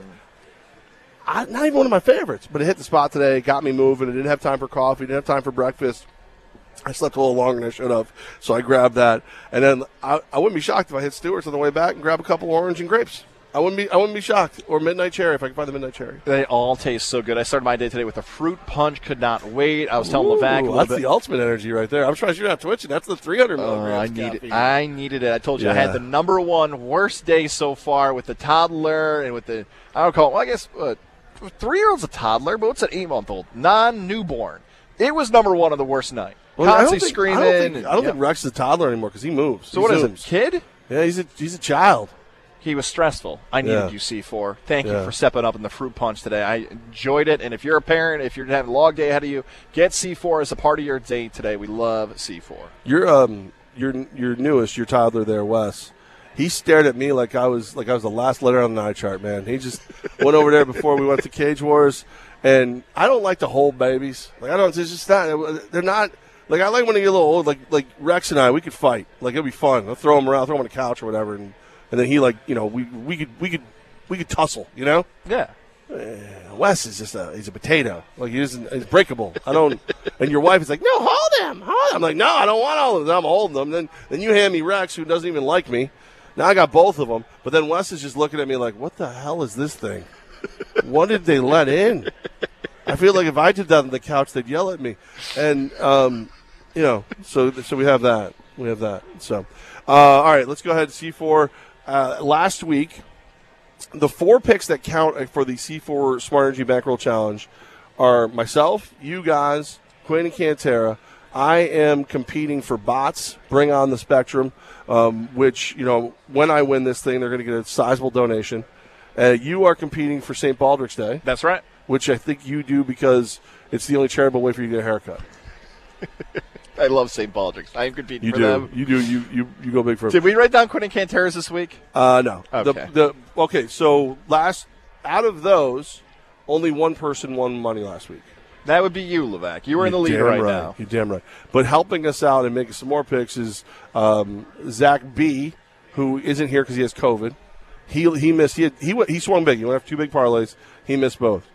even one of my favorites, but it hit the spot today. It got me moving. I didn't have time for coffee. Didn't have time for breakfast. I slept a little longer than I should have, so I grabbed that. And then I wouldn't be shocked if I hit Stewart's on the way back and grab a couple orange and grapes. I wouldn't be shocked. Or midnight cherry if I can find the midnight cherry. They all taste so good. I started my day today with a fruit punch. Could not wait. I was telling Levac that's the ultimate energy right there. I'm surprised you're not twitching. That's the 300 milligrams. I needed it. I told you I had the number one worst day so far with the toddler and with the a 3-year-old's a toddler, but what's an 8-month-old non-newborn? It was number one on the worst night. Well, constantly screaming. I don't think Rex is a toddler anymore because he moves. So is it, a kid? Yeah, he's a child. He was stressful. I needed you, C4. Thank you for stepping up in the fruit punch today. I enjoyed it. And if you're a parent, if you're having a log day ahead of you, get C4 as a part of your day today. We love C4. Your newest, your toddler there, Wes. He stared at me like I was the last letter on the eye chart, man. He just went over there before we went to Cage Wars. And I don't like to hold babies. I like when they get a little old. Like Rex and I, we could fight. Like it'd be fun. I'll throw him around, throw him on the couch or whatever. And then he we could tussle, you know? Yeah. Wes is just he's a potato. Like he's breakable. And your wife is like, no, hold him. I'm like, no, I don't want all of them. I'm holding them. Then you hand me Rex, who doesn't even like me. Now I got both of them. But then Wes is just looking at me like, what the hell is this thing? What did they let in? I feel like if I did that on the couch, they'd yell at me. And so we have that. So, all right, let's go ahead and C4. Last week, the 4 picks that count for the C4 Smart Energy Bankroll Challenge are myself, you guys, Quinn and Cantera. I am competing for bots, Bring On the Spectrum, which, when I win this thing, they're going to get a sizable donation. You are competing for St. Baldrick's Day. That's right. Which I think you do because it's the only charitable way for you to get a haircut. I love St. Baldrick's. I am competing for them. You do. You go big for them. Did we write down Quinn and Cantera's this week? No. Okay. So out of those, only one person won money last week. That would be you, Levac. You were in the lead right now. You're damn right. But helping us out and making some more picks is Zach B., who isn't here because he has COVID. He missed. He swung big. He went after 2 big parlays. He missed both.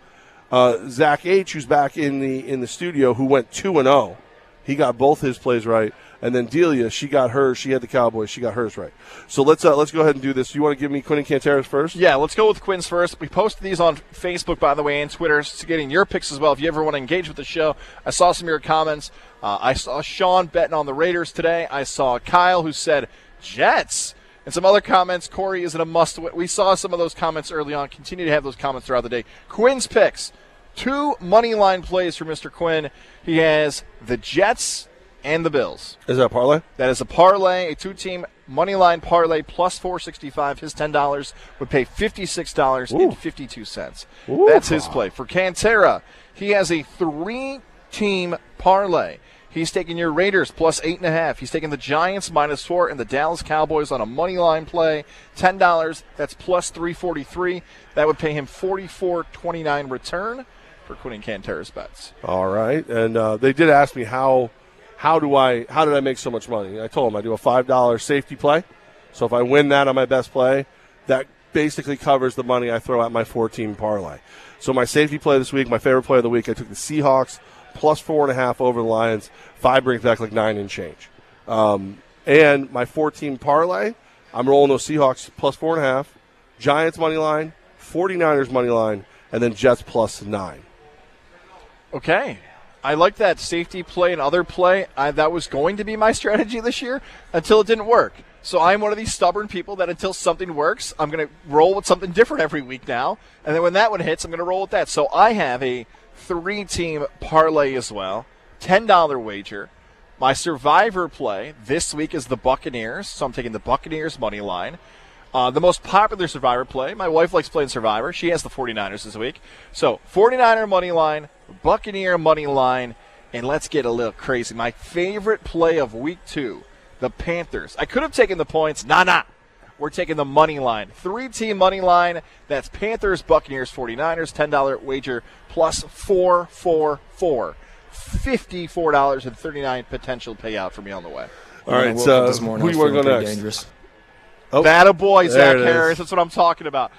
Zach H., who's back in the studio, who went 2-0. He got both his plays right, and then Delia, she got hers. She had the Cowboys. She got hers right. So let's go ahead and do this. You want to give me Quinn and Cantera's first? Yeah, let's go with Quinn's first. We posted these on Facebook, by the way, and Twitter, so getting your picks as well. If you ever want to engage with the show, I saw some of your comments. I saw Sean betting on the Raiders today. I saw Kyle who said Jets. And some other comments, Corey isn't a must-win. We saw some of those comments early on. Continue to have those comments throughout the day. Quinn's picks. two money line plays for Mr. Quinn. He has the Jets and the Bills. Is that a parlay? That is a parlay, a two-team money line parlay plus $465. His $10 would pay $56.52. That's his play. For Cantera, he has a three-team parlay. He's taking your Raiders plus 8.5. He's taking the Giants minus 4 and the Dallas Cowboys on a money line play. $10, that's plus 343. That would pay him $44.29 return for Quinn and Cantera's bets. All right, and they did ask me how did I make so much money? I told them I do a $5 safety play. So if I win that on my best play, that basically covers the money I throw at my 4-team parlay. So my safety play this week, my favorite play of the week, I took the Seahawks plus 4.5 over the Lions. 5 brings back like 9 and change. And my 4-team parlay, I'm rolling those Seahawks plus 4.5, Giants money line, 49ers money line, and then Jets plus 9. Okay. I like that safety play and other play. That was going to be my strategy this year until it didn't work. So I'm one of these stubborn people that until something works, I'm going to roll with something different every week now. And then when that one hits, I'm going to roll with that. So I have a 3-team parlay as well, $10 wager. My survivor play this week is the Buccaneers, so I'm taking the Buccaneers money line. The most popular survivor play, my wife likes playing survivor. She has the 49ers this week. So 49er money line, Buccaneer money line, and let's get a little crazy. My favorite play of week 2, the Panthers. I could have taken the points. Nah. We're taking the money line. 3-team money line. That's Panthers, Buccaneers, 49ers. $10 wager plus 444. $54.39 potential payout for me on the way. All right, so who you want to go next? Dangerous. Oh, that a boy, Zach Harris. Is. That's what I'm talking about.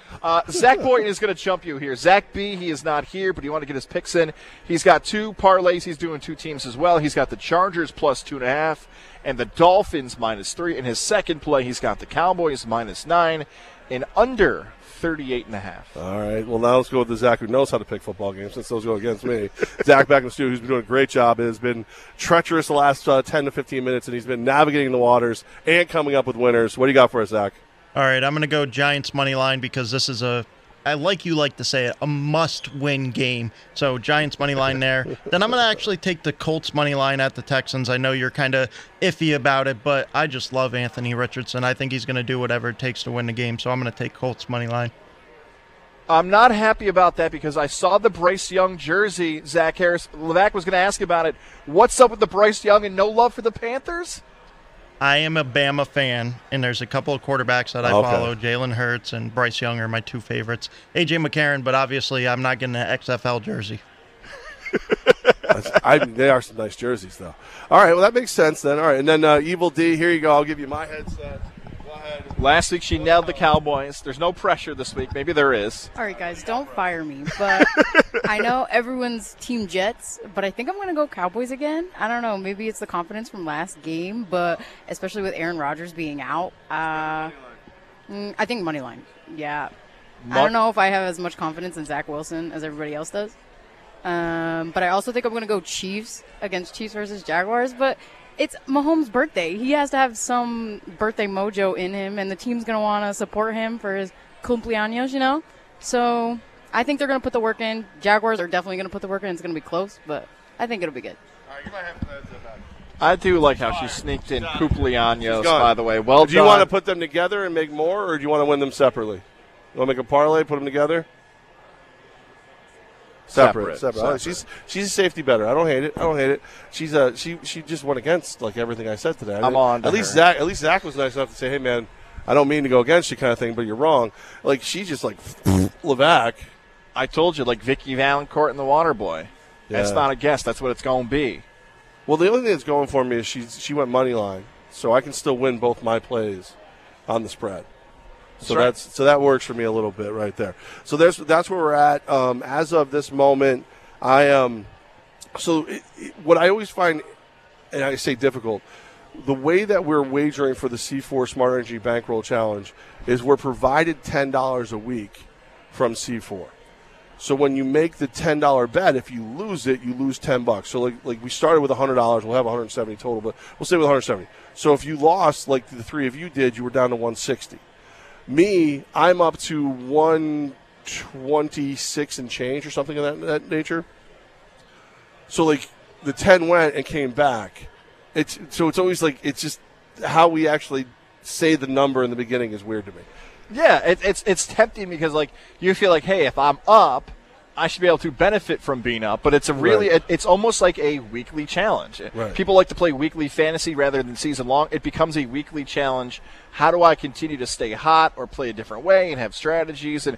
Zach Boynton is going to jump you here. Zach B, he is not here, but he wanted to get his picks in. He's got 2 parlays. He's doing 2 teams as well. He's got the Chargers plus 2.5 and the Dolphins minus 3. In his second play, he's got the Cowboys minus 9 and under 38.5. All right. Well, now let's go with the Zach who knows how to pick football games since those go against me. Zach back in the studio, who's been doing a great job, has been treacherous the last 10 to 15 minutes, and he's been navigating the waters and coming up with winners. What do you got for us, Zach? All right. I'm going to go Giants money line because this is a, a must-win game. So Giants money line there. Then I'm going to actually take the Colts money line at the Texans. I know you're kind of iffy about it, but I just love Anthony Richardson. I think he's going to do whatever it takes to win the game, so I'm going to take Colts money line. I'm not happy about that because I saw the Bryce Young jersey, Zach Harris. Levac was going to ask about it. What's up with the Bryce Young and no love for the Panthers? I am a Bama fan, and there's a couple of quarterbacks that I follow. Jalen Hurts and Bryce Young are my 2 favorites. A.J. McCarron, but obviously I'm not getting an XFL jersey. They are some nice jerseys, though. All right, well, that makes sense then. All right, and then Evil D, here you go. I'll give you my headset. Go ahead. Last week she nailed the Cowboys. There's no pressure this week. Maybe there is. All right, guys, don't fire me. But I know everyone's Team Jets, but I think I'm going to go Cowboys again. I don't know. Maybe it's the confidence from last game, but especially with Aaron Rodgers being out, I think money line. Yeah. I don't know if I have as much confidence in Zach Wilson as everybody else does. But I also think I'm going to go Chiefs against Chiefs versus Jaguars, but it's Mahomes' birthday. He has to have some birthday mojo in him, and the team's going to want to support him for his cumpleaños, you know? So I think they're going to put the work in. Jaguars are definitely going to put the work in. It's going to be close, but I think it'll be good. All right, you might have to heads up back. I do like how she sneaked in cumpleaños, by the way. Well done. Do you want to put them together and make more, or do you want to win them separately? You want to make a parlay, put them together? Separate. She's a safety better. I don't hate it. She's she just went against like everything I said today. At least Zach was nice enough to say, hey man, I don't mean to go against you kind of thing, but you're wrong. Like she just like Levac. I told you like Vicky Valancourt and the Water Boy. Yeah. That's not a guess. That's what it's going to be. Well, the only thing that's going for me is she went money line, so I can still win both my plays on the spread. So that works for me a little bit right there. So that's where we're at as of this moment. What I always find, and I say difficult, the way that we're wagering for the C4 Smart Energy Bankroll Challenge is we're provided $10 a week from C4. So when you make the $10 bet, if you lose it, you lose $10. So like we started with $100, we'll have $170 total, but we'll stay with $170. So if you lost, like the three of you did, you were down to $160. Me, I'm up to 1 26 and change or something of that nature. So, like, the 10 went and came back. It's always like, it's just how we actually say the number in the beginning is weird to me. Yeah, it's tempting because, like, you feel like, hey, if I'm up, I should be able to benefit from being up, but it's a really, it's almost like a weekly challenge. Right. People like to play weekly fantasy rather than season long. It becomes a weekly challenge. How do I continue to stay hot or play a different way and have strategies and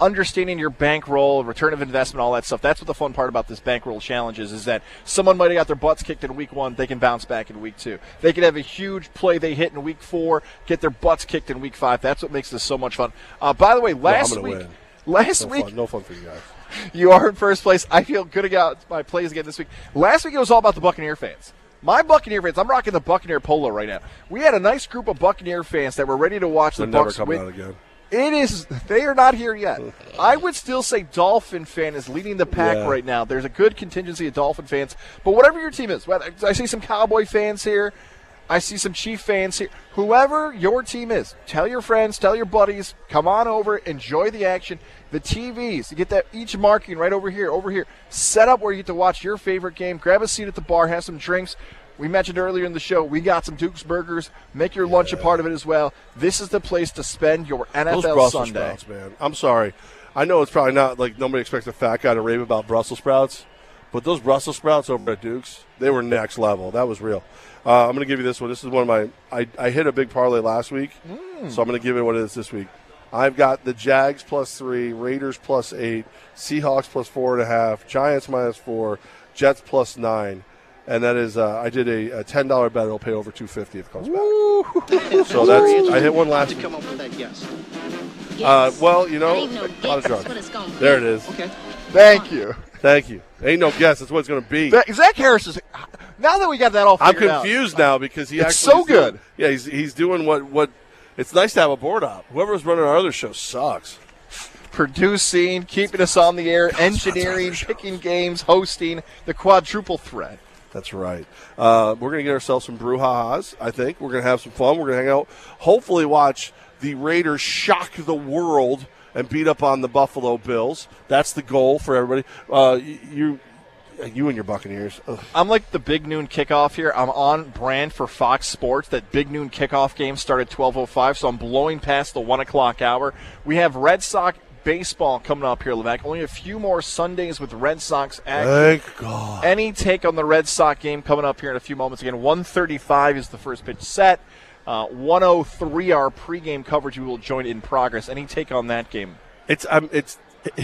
understanding your bankroll, return of investment, all that stuff? That's what the fun part about this bankroll challenge is that someone might have got their butts kicked in week one. They can bounce back in week two. They can have a huge play they hit in week four, get their butts kicked in week five. That's what makes this so much fun. By the way, last week, no fun for you guys. You are in first place. I feel good about my plays again this week. Last week it was all about the Buccaneer fans. My Buccaneer fans, I'm rocking the Buccaneer polo right now. We had a nice group of Buccaneer fans that were ready to watch the Bucs win. Out again. They are not here yet. I would still say Dolphin fan is leading the pack right now. There's a good contingency of Dolphin fans. But whatever your team is, whether I see some Cowboy fans here, I see some Chief fans here. Whoever your team is, tell your friends, tell your buddies, come on over, enjoy the action. The TVs, you get that each marking right over here. Set up where you get to watch your favorite game. Grab a seat at the bar, have some drinks. We mentioned earlier in the show, we got some Duke's Burgers. Make your lunch a part of it as well. This is the place to spend your NFL Sunday. Sprouts, man. I'm sorry. I know it's probably not like nobody expects a fat guy to rave about Brussels sprouts, but those Brussels sprouts over at Duke's, they were next level. That was real. I'm going to give you this one. This is one of my – I hit a big parlay last week, so I'm going to give it what it is this week. I've got the Jags +3, Raiders +8, Seahawks +4.5, Giants -4, Jets +9. And that is, I did a $10 bet. It'll pay over $250 if it comes back. So that's, I hit one last week. Well, you know, a lot of drugs. There it is. Okay. Thank you. Ain't no guess. That's what it's going to be. Zach Harris is, now that we got that all figured out. I'm confused now because he it's actually. It's so good. Yeah, he's doing what. It's nice to have a board op. Whoever's running our other show sucks. Producing, keeping us on the air, engineering, picking games, hosting, the quadruple threat. That's right. We're going to get ourselves some brouhahas, I think. We're going to have some fun. We're going to hang out, hopefully watch the Raiders shock the world and beat up on the Buffalo Bills. That's the goal for everybody. You and your Buccaneers. Ugh. I'm like the Big Noon Kickoff here. I'm on brand for Fox Sports. That Big Noon Kickoff game started 12:05, so I'm blowing past the 1 o'clock hour. We have Red Sox baseball coming up here, Levac. Only a few more Sundays with Red Sox action. Thank God. Any take on the Red Sox game coming up here in a few moments. Again, 1:35 is the first pitch set. 1:03 our pregame coverage. We will join in progress. Any take on that game?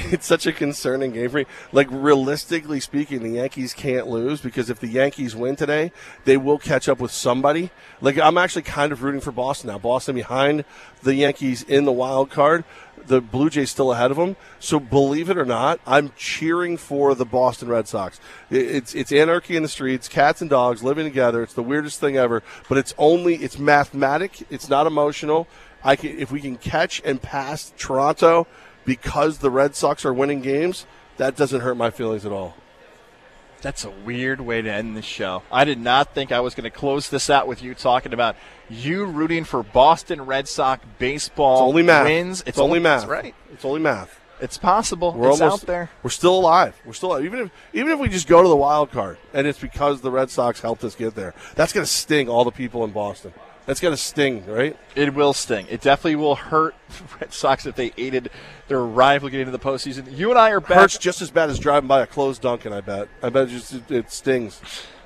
It's such a concerning game for me. Like, realistically speaking, the Yankees can't lose because if the Yankees win today, they will catch up with somebody. Like, I'm actually kind of rooting for Boston now. Boston behind the Yankees in the wild card. The Blue Jays still ahead of them. So believe it or not, I'm cheering for the Boston Red Sox. It's anarchy in the streets, cats and dogs living together. It's the weirdest thing ever. But it's mathematic. It's not emotional. If we can catch and pass Toronto because the Red Sox are winning games, that doesn't hurt my feelings at all. That's a weird way to end the show. I did not think I was going to close this out with you talking about you rooting for Boston Red Sox baseball. It's only math. Wins. It's only math. That's right. It's only math. It's possible. It's almost out there. We're still alive. Even if we just go to the wild card, and it's because the Red Sox helped us get there. That's going to sting all the people in Boston. That's going to sting, right? It will sting. It definitely will hurt Red Sox if they aided their rival getting into the postseason. You and I are back. Hurts just as bad as driving by a closed Dunkin', I bet. I bet it stings.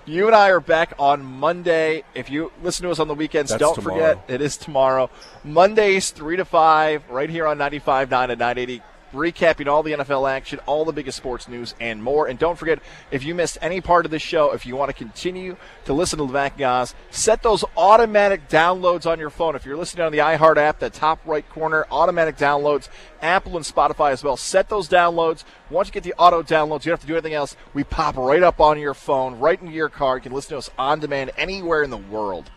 You and I are back on Monday. If you listen to us on the weekends, don't forget, it is tomorrow. Mondays, 3 to 5, right here on 95.9 and 980. Recapping all the NFL action, all the biggest sports news, and more. And don't forget, if you missed any part of this show, if you want to continue to listen to Levac Gaz, set those automatic downloads on your phone. If you're listening on the iHeart app, that top right corner, automatic downloads, Apple and Spotify as well. Set those downloads. Once you get the auto downloads, you don't have to do anything else. We pop right up on your phone, right into your car. You can listen to us on demand anywhere in the world.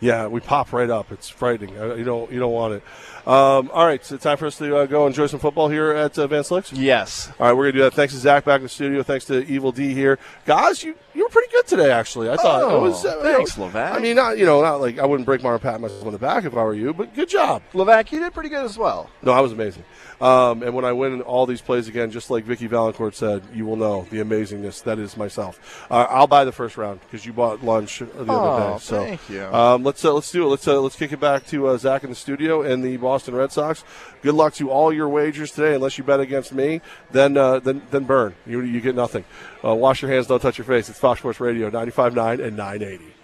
Yeah, we pop right up. It's frightening. You don't want it. All right, so time for us to go enjoy some football here at Van Slyke's. Yes. All right, we're going to do that. Thanks to Zach back in the studio. Thanks to Evil D here. Guys, you were pretty good today, actually. I thought it was. Thanks, Levac. I mean, not like I wouldn't break my arm, pat myself on the back if I were you, but good job. Levac, you did pretty good as well. No, I was amazing. And when I win all these plays again, just like Vicky Valancourt said, you will know the amazingness that is myself. I'll buy the first round because you bought lunch the other day. So, thank you. Let's do it. Let's kick it back to Zach in the studio and the Boston Red Sox. Good luck to all your wagers today. Unless you bet against me, then burn. You get nothing. Wash your hands. Don't touch your face. It's Fox Sports Radio 95.9 and 980.